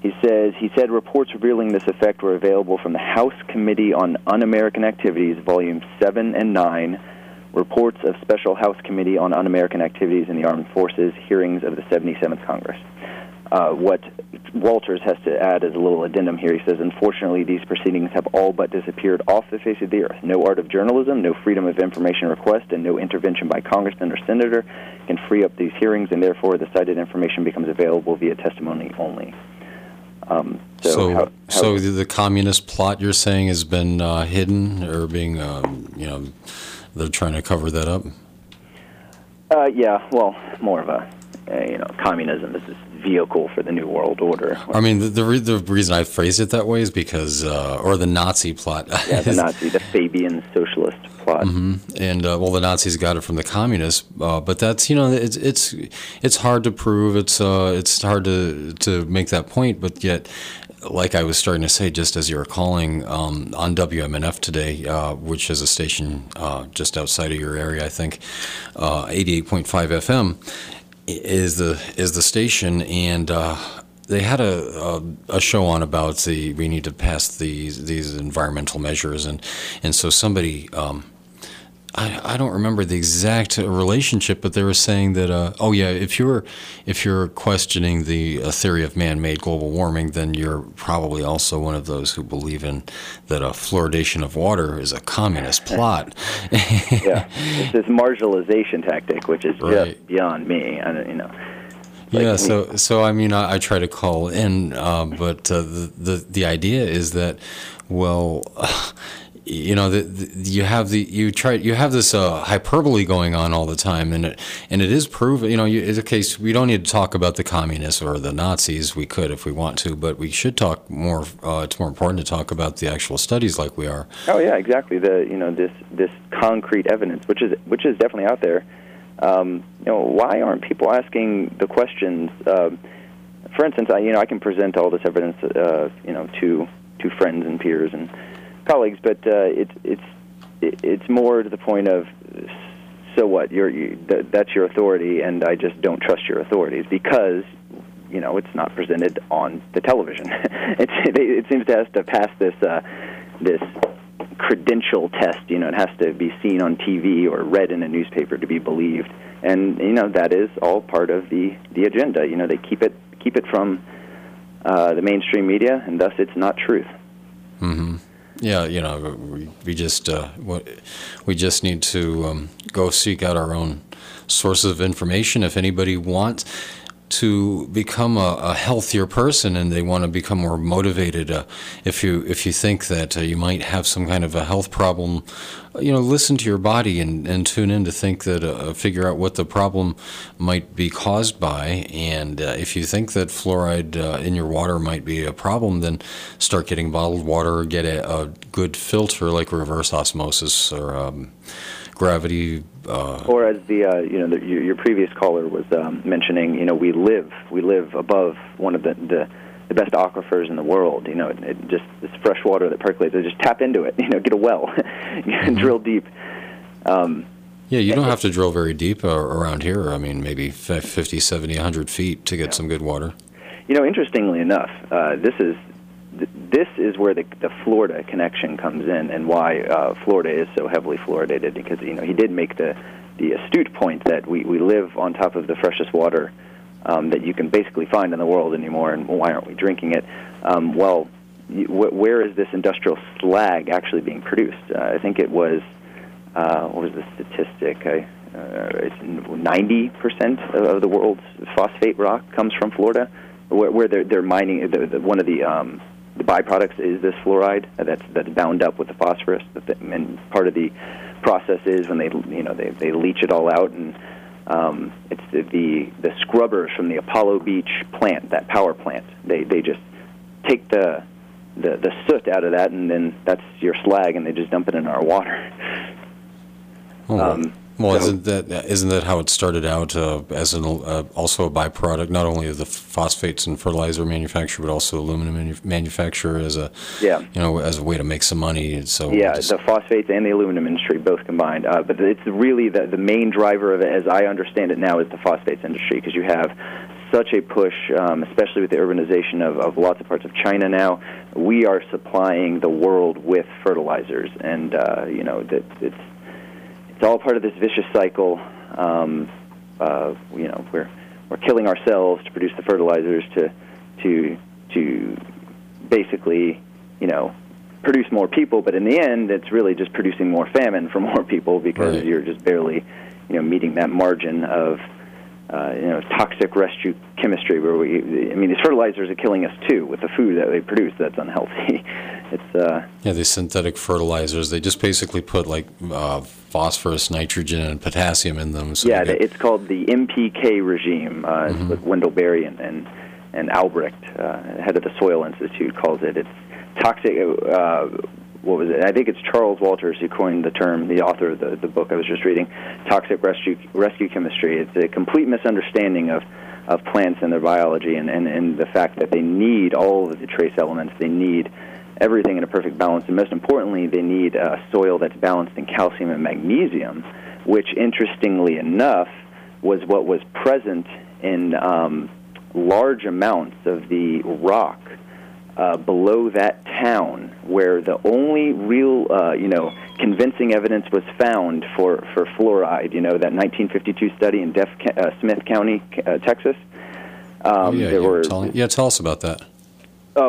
He said reports revealing this effect were available from the House Committee on Un-American Activities, Volumes 7 and 9, reports of Special House Committee on Un-American Activities in the Armed Forces, hearings of the 77th Congress. What Walters has to add as a little addendum here, he says, unfortunately, these proceedings have all but disappeared off the face of the earth. No art of journalism, no freedom of information request, and no intervention by congressman or senator can free up these hearings, and therefore the cited information becomes available via testimony only. So the communist plot, you're saying, has been hidden or being, they're trying to cover that up? More of a... communism is this vehicle for the New World Order. I mean, the reason I phrased it that way is because, or the Nazi plot. Yeah, the Fabian socialist plot. Mm-hmm. And, the Nazis got it from the communists, but that's, it's hard to prove. It's hard to make that point, but yet, like I was starting to say, just as you were calling, on WMNF today, which is a station just outside of your area, I think, 88.5 FM, is the station, and they had a show on about we need to pass these environmental measures, and so somebody I don't remember the exact relationship, but they were saying that if you're questioning the theory of man-made global warming, then you're probably also one of those who believe in that fluoridation of water is a communist plot. Yeah, it's this marginalization tactic, which is right. Just beyond me. I try to call in, but the idea is that you have this hyperbole going on all the time, and it is proven. It's a case we don't need to talk about the communists or the Nazis. We could if we want to, but we should talk more. It's more important to talk about the actual studies, like we are. Oh yeah, exactly. This concrete evidence, which is definitely out there. Why aren't people asking the questions? For instance, I can present all this evidence, to friends and peers and colleagues, but it's more to the point of, so what? That's your authority, and I just don't trust your authorities because it's not presented on the television. It seems to have to pass this this credential test. It has to be seen on TV or read in a newspaper to be believed, and that is all part of the agenda. They keep it from the mainstream media, and thus it's not truth. Mm-hmm. Yeah, we just need to go seek out our own sources of information. If anybody wants to become a healthier person and they want to become more motivated, if you think that you might have some kind of a health problem, listen to your body and tune in to think that figure out what the problem might be caused by, and if you think that fluoride in your water might be a problem, then start getting bottled water or get a good filter like reverse osmosis or gravity. Or as your previous caller was mentioning, we live above one of the the best aquifers in the world. You know, it just, it's fresh water that percolates. They just tap into it. You know, get a well, drill deep. Yeah, you don't have to drill very deep around here. I mean, maybe 50, 70, 100 feet to get some good water. You know, interestingly enough, this is where the Florida connection comes in, and why Florida is so heavily fluoridated, because, you know, he did make the astute point that we live on top of the freshest water that you can basically find in the world anymore, and why aren't we drinking it? Well, where is this industrial slag actually being produced? I think it was, what was the statistic? It's 90% of the world's phosphate rock comes from Florida, where they're mining. One of the byproducts is this fluoride that's bound up with the phosphorus, and part of the process is when they leach it all out, and it's the scrubbers from the Apollo Beach plant, that power plant. They just take the soot out of that, and then that's your slag, and they just dump it in our water. Well, isn't that how it started out, as also a byproduct, not only of the phosphates and fertilizer manufacture, but also aluminum manufacture as a as a way to make some money. So the phosphates and the aluminum industry both combined, but it's really the main driver of it, as I understand it now, is the phosphates industry, because you have such a push, especially with the urbanization of lots of parts of China now. We are supplying the world with fertilizers, and it's all part of this vicious cycle. We're killing ourselves to produce the fertilizers to basically, produce more people. But in the end, it's really just producing more famine for more people, because Right. You're just barely, meeting that margin of, toxic residue chemistry. These fertilizers are killing us too with the food that they produce. That's unhealthy. These synthetic fertilizers, they just basically put phosphorus, nitrogen, and potassium in them. So it's called the MPK regime. It's with Wendell Berry and Albrecht, head of the Soil Institute, calls it. It's toxic. What was it? I think it's Charles Walters who coined the term, the author of the book I was just reading, Toxic Rescue Chemistry. It's a complete misunderstanding of plants and their biology, and the fact that they need all of the trace elements. They need everything in a perfect balance, and most importantly, they need a soil that's balanced in calcium and magnesium, which, interestingly enough, was what was present in large amounts of the rock below that town, where the only real, convincing evidence was found for fluoride. That 1952 study in Smith County, Texas. Tell us about that. The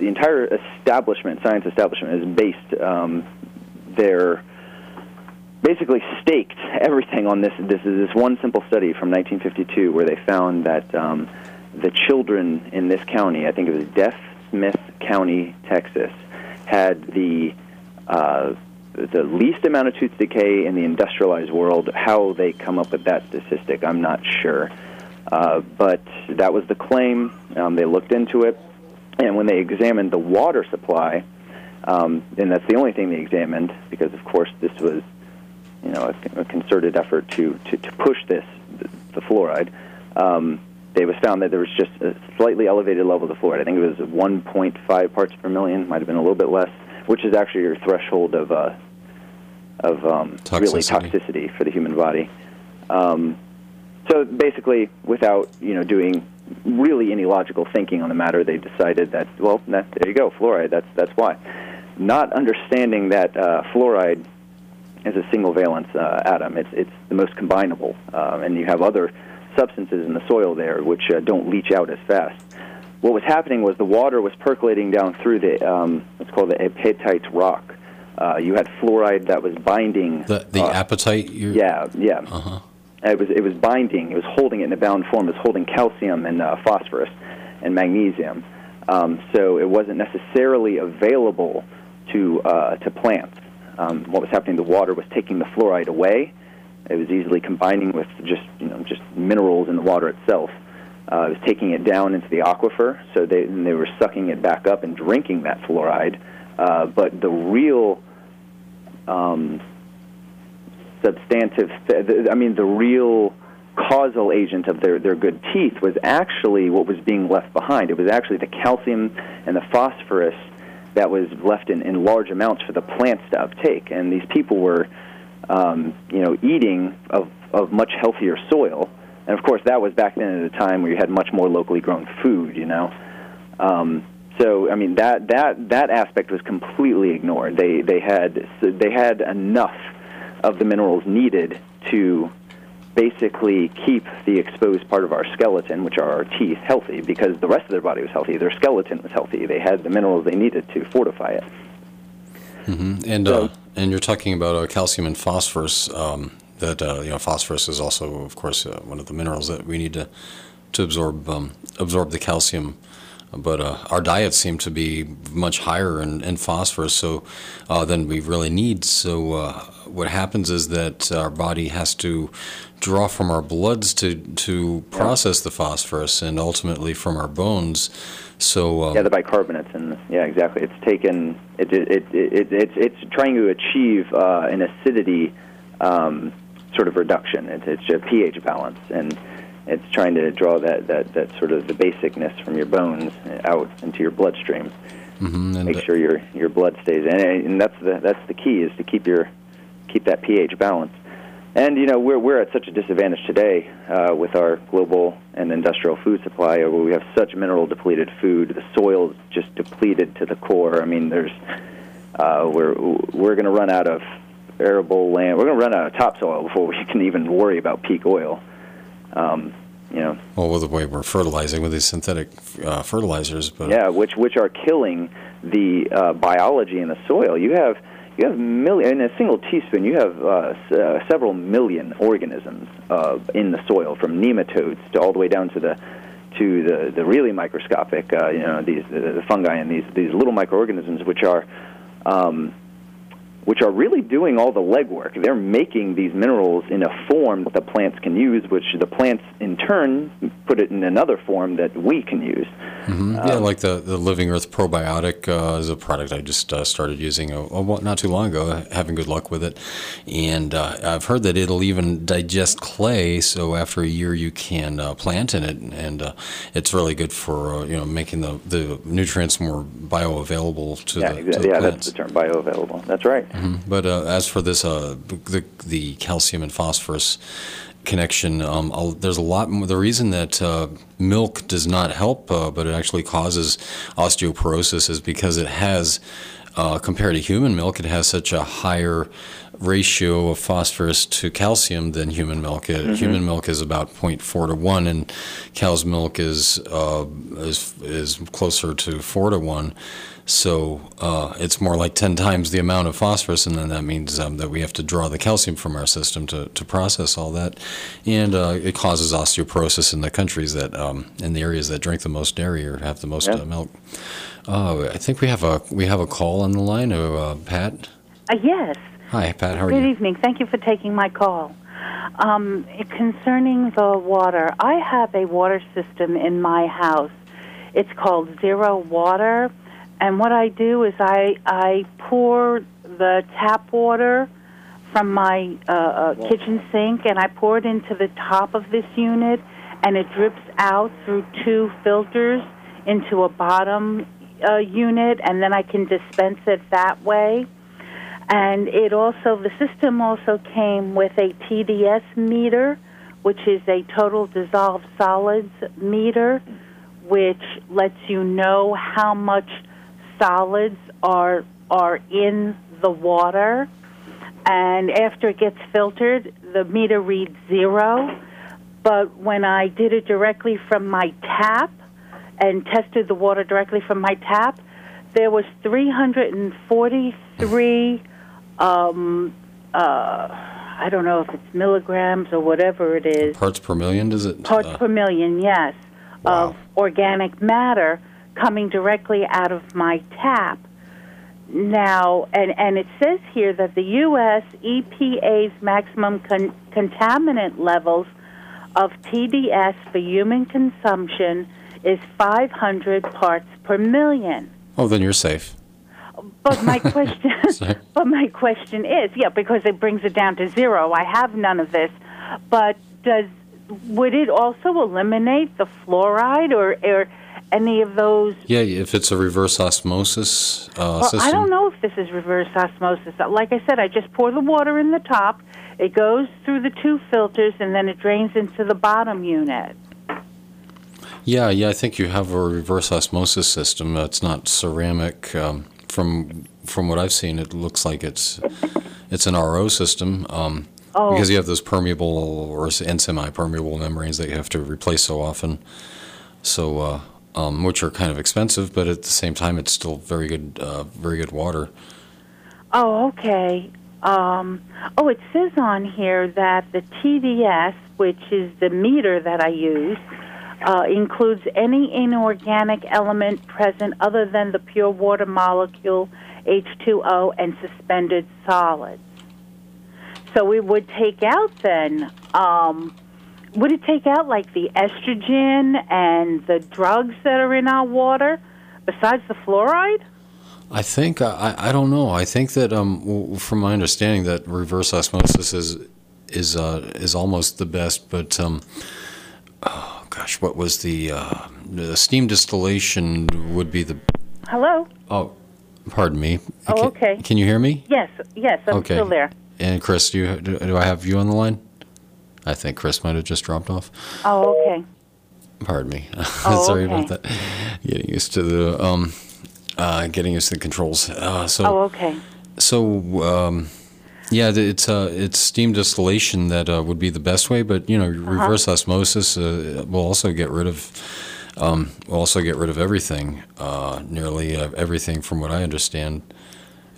entire science establishment, is based. They're basically staked everything on this. This is this one simple study from 1952, where they found that. The children in this county, I think it was Smith County, Texas, had the least amount of tooth decay in the industrialized world. How they come up with that statistic, I'm not sure. But that was the claim. They looked into it, and when they examined the water supply, and that's the only thing they examined, because, of course, this was a concerted effort to push the fluoride, they was found that there was just a slightly elevated level of fluoride. I think it was 1.5 parts per million, might have been a little bit less, which is actually your threshold of toxicity for the human body. So basically, without doing really any logical thinking on the matter, they decided that there you go, fluoride. That's why. Not understanding that fluoride is a single valence atom. It's the most combinable, and you have other substances in the soil there which don't leach out as fast. What was happening was the water was percolating down through the what's called the apatite rock. You had fluoride that was binding the apatite. It was binding. It was holding it in a bound form. It was holding calcium and phosphorus and magnesium. So it wasn't necessarily available to plants. What was happening? The water was taking the fluoride away. It was easily combining with just minerals in the water itself. It was taking it down into the aquifer, so they were sucking it back up and drinking that fluoride. But the real causal agent of their good teeth was actually what was being left behind. It was actually the calcium and the phosphorus that was left in large amounts for the plants to uptake. And these people were, eating of much healthier soil. And, of course, that was back then at a time where you had much more locally grown food, So, I mean, that aspect was completely ignored. They had enough of the minerals needed to basically keep the exposed part of our skeleton, which are our teeth, healthy, because the rest of their body was healthy. Their skeleton was healthy. They had the minerals they needed to fortify it. Mm-hmm. And you're talking about calcium and phosphorus. Phosphorus is also, of course, one of the minerals that we need to absorb the calcium. But our diets seem to be much higher in phosphorus than we really need. So what happens is that our body has to draw from our bloods to process the phosphorus and ultimately from our bones. So the bicarbonates and exactly. It's taken. It's trying to achieve an acidity sort of reduction. It's a pH balance and. It's trying to draw that sort of the basicness from your bones out into your bloodstream. Mm-hmm, and make sure your blood stays in, and that's the key is to keep that pH balance. And we're at such a disadvantage today with our global and industrial food supply, where we have such mineral depleted food. The soil's just depleted to the core. I mean, there's we're going to run out of arable land. We're going to run out of topsoil before we can even worry about peak oil. Well, with the way we're fertilizing with these synthetic fertilizers, but which are killing the biology in the soil. You have million in a single teaspoon. You have several million organisms in the soil, from nematodes to all the way down to the really microscopic. The fungi and these little microorganisms, which are. Which are really doing all the legwork. They're making these minerals in a form that the plants can use, which the plants, in turn, put it in another form that we can use. Mm-hmm. Like the Living Earth probiotic is a product I just started using not too long ago, having good luck with it. And I've heard that it'll even digest clay, so after a year you can plant in it, and it's really good for making the nutrients more bioavailable to the plants. Yeah, that's the term, bioavailable. That's right. Mm-hmm. But as for this, the calcium and phosphorus connection, there's a lot more. The reason that milk does not help, but it actually causes osteoporosis, is because it has, compared to human milk, it has such a higher ratio of phosphorus to calcium than human milk. Mm-hmm. Human milk is about 0.4 to 1, and cow's milk is closer to 4 to 1. So it's more like 10 times the amount of phosphorus, and then that means that we have to draw the calcium from our system to process all that. And it causes osteoporosis in the countries that, in the areas that drink the most dairy or have the most milk. I think we have a call on the line, Pat. Yes. Hi, Pat. How are you? Good evening. Thank you for taking my call. Concerning the water, I have a water system in my house. It's called Zero Water. And what I do is I pour the tap water from my kitchen sink, and I pour it into the top of this unit, and it drips out through two filters into a bottom unit, and then I can dispense it that way. And it also, the system also came with a TDS meter, which is a total dissolved solids meter, which lets you know how much solids are in the water, and after it gets filtered, the meter reads zero. But when I did it directly from my tap and tested the water directly from my tap, there was 343, I don't know if it's milligrams or whatever it is. Parts per million, is it? Parts per million, yes, wow. Of organic matter coming directly out of my tap. Now, and it says here that the U.S. EPA's maximum contaminant levels of TDS for human consumption is 500 parts per million. Oh, then you're safe. But my question, is, because it brings it down to zero. I have none of this. But does would it also eliminate the fluoride or any of those? Yeah, if it's a reverse osmosis system. I don't know if this is reverse osmosis. Like I said, I just pour the water in the top. It goes through the two filters, and then it drains into the bottom unit. Yeah, I think you have a reverse osmosis system. It's not ceramic. From what I've seen, it looks like it's an RO system. Because you have those permeable and semi-permeable membranes that you have to replace so often. So, which are kind of expensive, but at the same time, it's still very good water. Oh, okay. It says on here that the TDS, which is the meter that I use, includes any inorganic element present other than the pure water molecule, H2O, and suspended solids. So we would take out then, would it take out like the estrogen and the drugs that are in our water besides the fluoride? I don't know. I think that from my understanding that reverse osmosis is almost the best, but what was the steam distillation would be the... Hello? Oh, pardon me. Oh, okay. Can you hear me? Yes, I'm still there. And Chris, do I have you on the line? I think Chris might have just dropped off. Oh, okay. Pardon me. Sorry about that. Getting used to the controls. It's steam distillation that would be the best way, but reverse osmosis will also get rid of everything, nearly everything, from what I understand.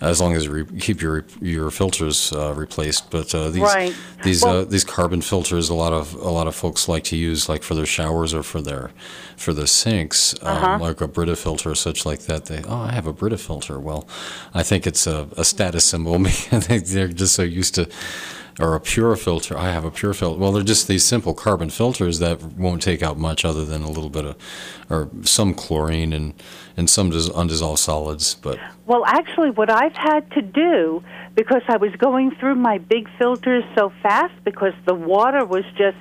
As long as you keep your filters replaced, but these carbon filters, a lot of folks like to use, like for their showers or for their sinks, like a Brita filter or such like that. I have a Brita filter. Well, I think it's a status symbol. I think they're just so used to, or a Pura filter. I have a Pura filter. Well, they're just these simple carbon filters that won't take out much other than a little bit of, or some chlorine and some undissolved solids. But actually, what I've had to do, because I was going through my big filters so fast because the water was just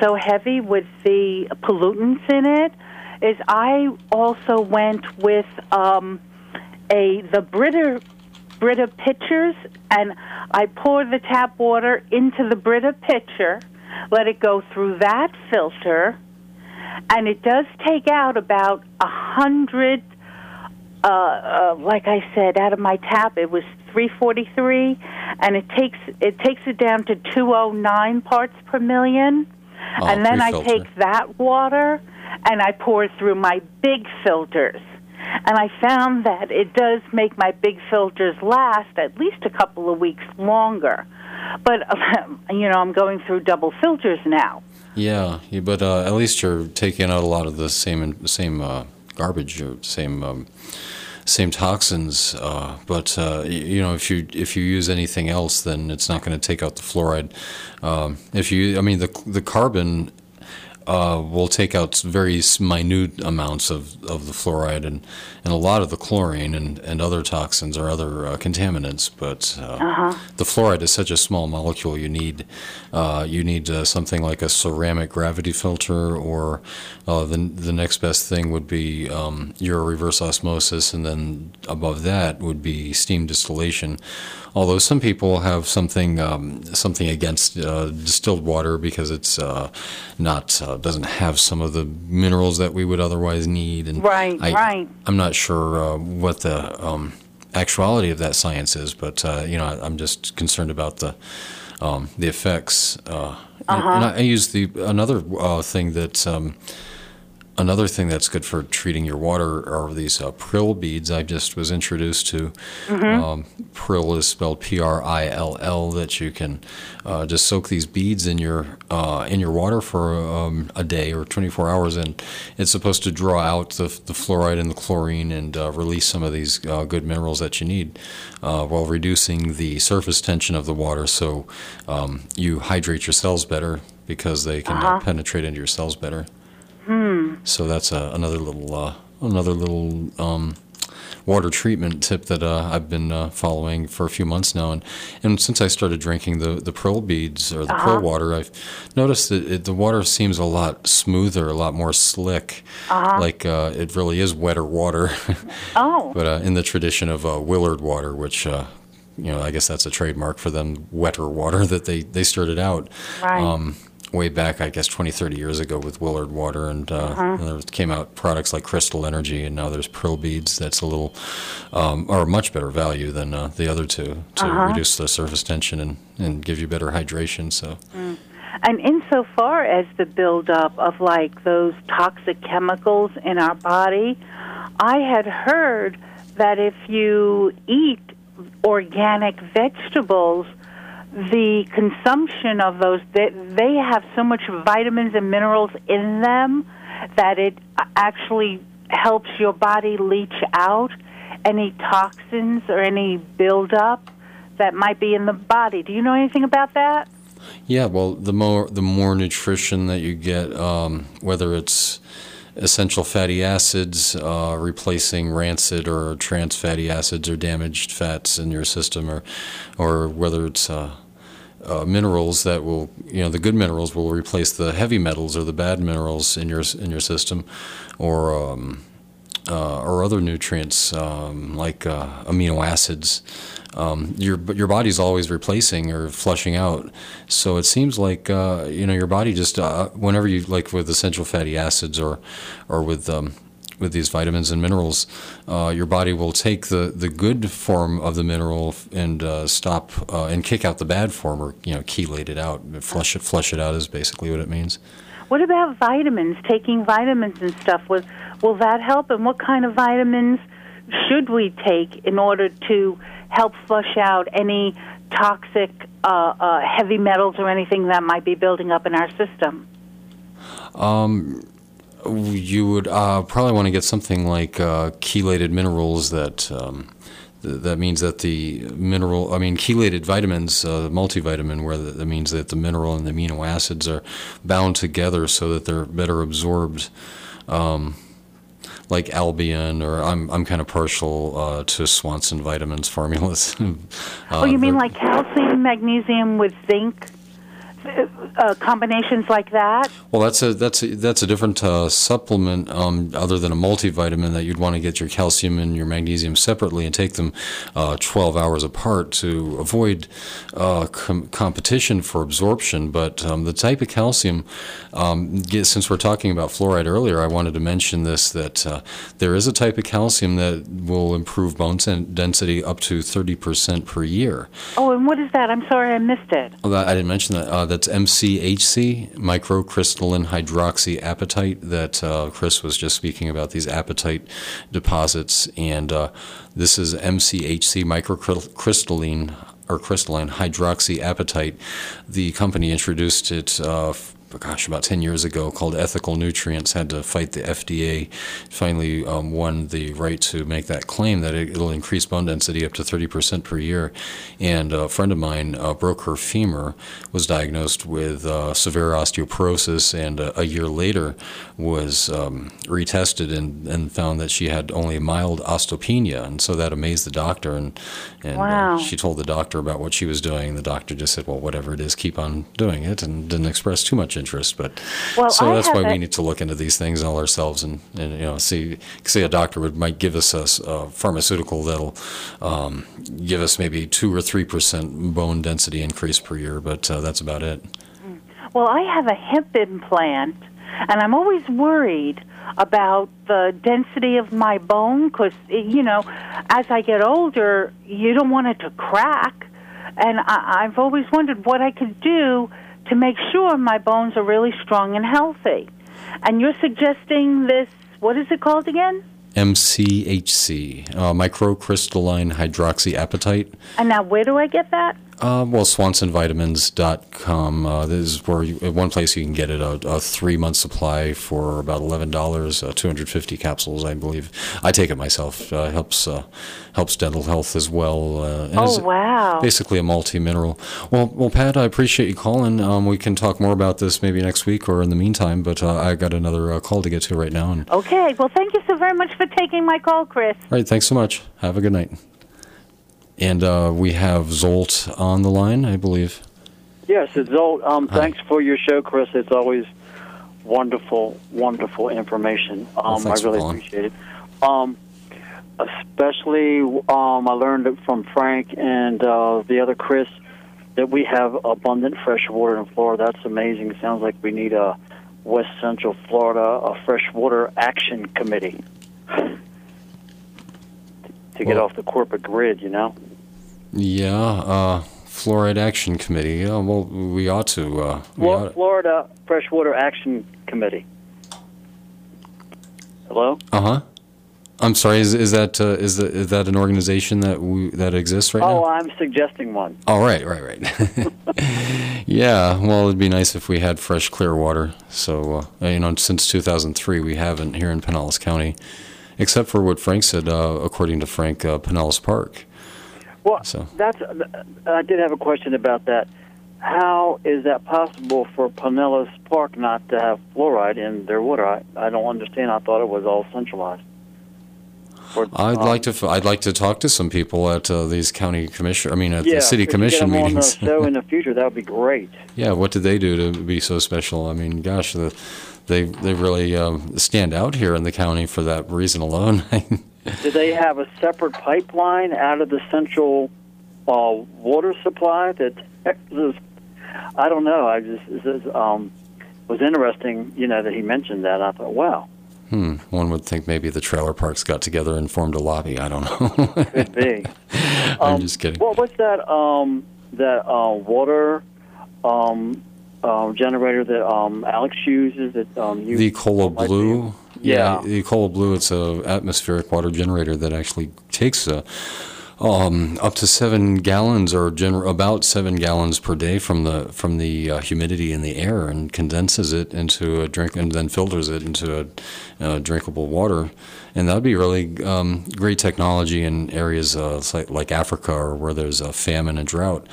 so heavy with the pollutants in it, is I also went with the Brita pitchers, and I pour the tap water into the Brita pitcher, let it go through that filter, and it does take out about 100, like I said, out of my tap. It was 343, and it takes it down to 209 parts per million. And then I take that water, and I pour it through my big filters. And I found that it does make my big filters last at least a couple of weeks longer. But, I'm going through double filters now. Yeah, but at least you're taking out a lot of the same garbage, same toxins. If you use anything else, then it's not going to take out the fluoride. The carbon... will take out very minute amounts of the fluoride and a lot of the chlorine and other toxins or other contaminants. But the fluoride is such a small molecule. You need something like a ceramic gravity filter, or the next best thing would be your reverse osmosis, and then above that would be steam distillation. Although some people have something against distilled water because it's not... doesn't have some of the minerals that we would otherwise need. And I'm not sure what the actuality of that science is, but I'm just concerned about the effects. And I use another thing that another thing that's good for treating your water are these prill beads. I just was introduced to prill is spelled Prill. That you can just soak these beads in your water for a day or 24 hours, and it's supposed to draw out the fluoride and the chlorine and release some of these good minerals that you need, while reducing the surface tension of the water. So you hydrate your cells better because they can penetrate into your cells better. So that's another little water treatment tip that I've been following for a few months now. And since I started drinking the pearl beads or the pearl water, I've noticed that the water seems a lot smoother, a lot more slick, like it really is wetter water. Oh. But in the tradition of Willard water, which... you know, I guess that's a trademark for them, wetter water that they started out way back, I guess, 20, 30 years ago with Willard water. And there came out products like Crystal Energy, and now there's Pearl Beads. That's a little, or much better value than the other two to reduce the surface tension and give you better hydration. So. Mm. And insofar as the buildup of, like, those toxic chemicals in our body, I had heard that if you eat organic vegetables, the consumption of those, they have so much vitamins and minerals in them that it actually helps your body leach out any toxins or any buildup that might be in the body. Do you know anything about that? Yeah, well, the more nutrition that you get, whether it's essential fatty acids replacing rancid or trans fatty acids or damaged fats in your system, or whether it's minerals that will, you know, the good minerals will replace the heavy metals or the bad minerals in your system, or other nutrients like amino acids. Your body's always replacing or flushing out, so it seems like you know, your body just whenever you, like with essential fatty acids or with these vitamins and minerals, your body will take the good form of the mineral and stop and kick out the bad form, or, you know, chelate it out, flush it out is basically what it means. What about vitamins? Taking vitamins and stuff, will that help? And what kind of vitamins should we take in order to help flush out any toxic heavy metals or anything that might be building up in our system? You would probably want to get something like chelated minerals that... that means that the mineral, I mean, chelated vitamins, multivitamin, where that means that the mineral and the amino acids are bound together so that they're better absorbed, like Albion, or I'm kind of partial to Swanson vitamins formulas. Oh, you mean like calcium, magnesium with zinc? Combinations like that? Well, that's a different supplement, other than a multivitamin, that you'd want to get your calcium and your magnesium separately and take them 12 hours apart to avoid competition for absorption. But the type of calcium, since we're talking about fluoride earlier, I wanted to mention this, that there is a type of calcium that will improve bone density up to 30% per year. Oh, and what is that? I'm sorry, I missed it. Oh, I didn't mention that. That's MCHC, microcrystalline hydroxyapatite, that Chris was just speaking about, these apatite deposits. And this is MCHC, crystalline hydroxyapatite. The company introduced it about 10 years ago, called Ethical Nutrients, had to fight the FDA, finally won the right to make that claim that it'll increase bone density up to 30% per year. And a friend of mine broke her femur, was diagnosed with severe osteoporosis, and a year later was retested and found that she had only mild osteopenia. And so that amazed the doctor, and wow. She told the doctor about what she was doing. The doctor just said, well, whatever it is, keep on doing it, and didn't express too much interest, but well, so that's why we need to look into these things all ourselves, and you know, see a doctor might give us a pharmaceutical that'll give us maybe 2 or 3% bone density increase per year, but that's about it. Well, I have a hip implant, and I'm always worried about the density of my bone, because, you know, as I get older, you don't want it to crack, and I've always wondered what I could do to make sure my bones are really strong and healthy. And you're suggesting this, what is it called again? MCHC, microcrystalline hydroxyapatite. And now where do I get that? Well, swansonvitamins.com. This is where one place you can get it, a 3-month supply for about $11, 250 capsules, I believe. I take it myself. Helps dental health as well. Oh, wow. Basically a multi-mineral. Well, Pat, I appreciate you calling. We can talk more about this maybe next week or in the meantime, but I got another call to get to right now. Okay. Well, thank you so very much for taking my call, Chris. All right, thanks so much. Have a good night. And we have Zolt on the line, I believe. Yes, it's Zolt. Thanks for your show, Chris. It's always wonderful information. I really appreciate it. Especially, I learned it from Frank and the other Chris that we have abundant fresh water in Florida. That's amazing. It sounds like we need a West Central Florida Freshwater Action Committee to get off the corporate grid, you know? Yeah, Fluoride Action Committee. Yeah, well, we ought to. Florida Freshwater Action Committee. Hello? Uh-huh. I'm sorry. Is that an organization that exists right now? Oh, I'm suggesting one. Oh, right. Yeah. Well, it'd be nice if we had fresh, clear water. So since 2003, we haven't here in Pinellas County, except for what Frank said. According to Frank, Pinellas Park. Well, so I did have a question about that. How is that possible for Pinellas Park not to have fluoride in their water? I don't understand. I thought it was all centralized. I'd like to talk to some people at these county commission. The city commission meetings. So in the future, that would be great. Yeah, what did they do to be so special? I mean, gosh, they really stand out here in the county for that reason alone. Do they have a separate pipeline out of the central water supply? I don't know. It was interesting, that he mentioned that. I thought, wow. One would think maybe the trailer parks got together and formed a lobby. I don't know. Could be. I'm just kidding. What was that water generator that Alex uses? The Ecola Blue? Yeah. The Ecola Blue, it's an atmospheric water generator that actually takes up to 7 gallons or about 7 gallons per day from the humidity in the air and condenses it into a drink and then filters it into a drinkable water. And that would be really great technology in areas like Africa or where there's a famine and drought,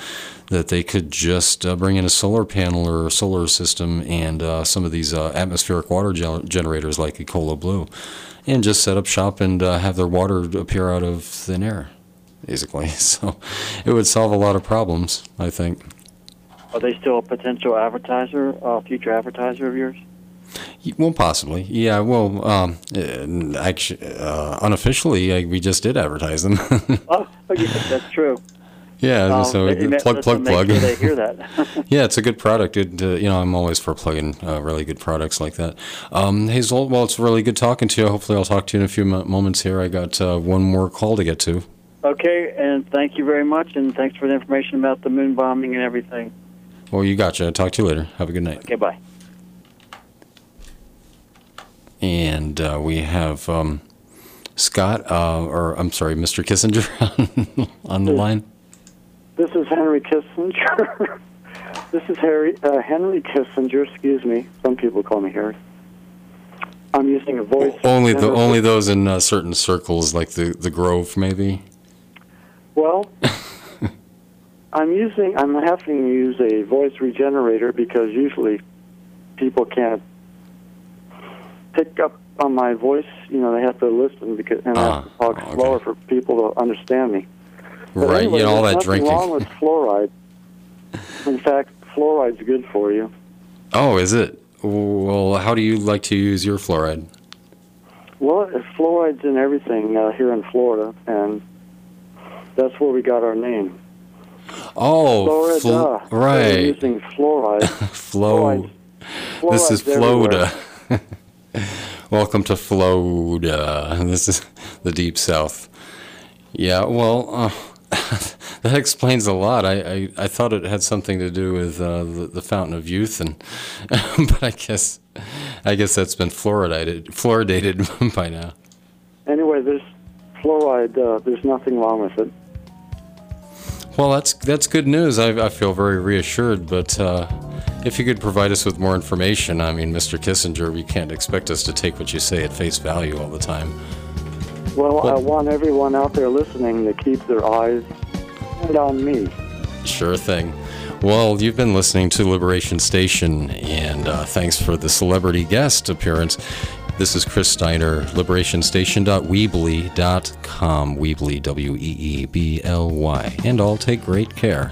that they could just bring in a solar panel or a solar system and some of these atmospheric water generators like Ecola Blue and just set up shop and have their water appear out of thin air. Basically, so it would solve a lot of problems, I think. Are they still a potential advertiser, future advertiser of yours? Well, possibly. Yeah, well, actually, unofficially, we just did advertise them. Oh, yeah, that's true. Yeah, so plug. Sure they hear that. Yeah, it's a good product. I'm always for plugging really good products like that. Hey, Zolt, well, it's really good talking to you. Hopefully I'll talk to you in a few moments here. I got one more call to get to. Okay, and thank you very much, and thanks for the information about the moon bombing and everything. Well, you gotcha. I'll talk to you later. Have a good night. Okay, bye. And we have Scott, Mr. Kissinger on the line. This is Henry Kissinger. This is Henry Kissinger, excuse me. Some people call me Harry. I'm using a voice. Well, only those in certain circles, like the Grove, maybe. Well, I'm having to use a voice regenerator because usually people can't pick up on my voice. They have to listen and I have to talk slower for people to understand me. But right, anyway, all that drinking. There's nothing wrong with fluoride. In fact, fluoride's good for you. Oh, is it? Well, how do you like to use your fluoride? Well, fluoride's in everything here in Florida, and that's where we got our name. Oh, Florida. Right. We're using fluoride. Fluoride. This is Florida. Welcome to Florida. This is the Deep South. Yeah, well, that explains a lot. I thought it had something to do with the Fountain of Youth, but I guess that's been fluoridated by now. Anyway, there's fluoride. There's nothing wrong with it. Well, that's good news. I feel very reassured. But if you could provide us with more information, Mr. Kissinger, we can't expect us to take what you say at face value all the time. Well, I want everyone out there listening to keep their eyes on me. Sure thing. Well, you've been listening to Liberation Station, and thanks for the celebrity guest appearance. This is Chris Steiner, liberationstation.weebly.com, Weebly, W-E-E-B-L-Y, and all take great care.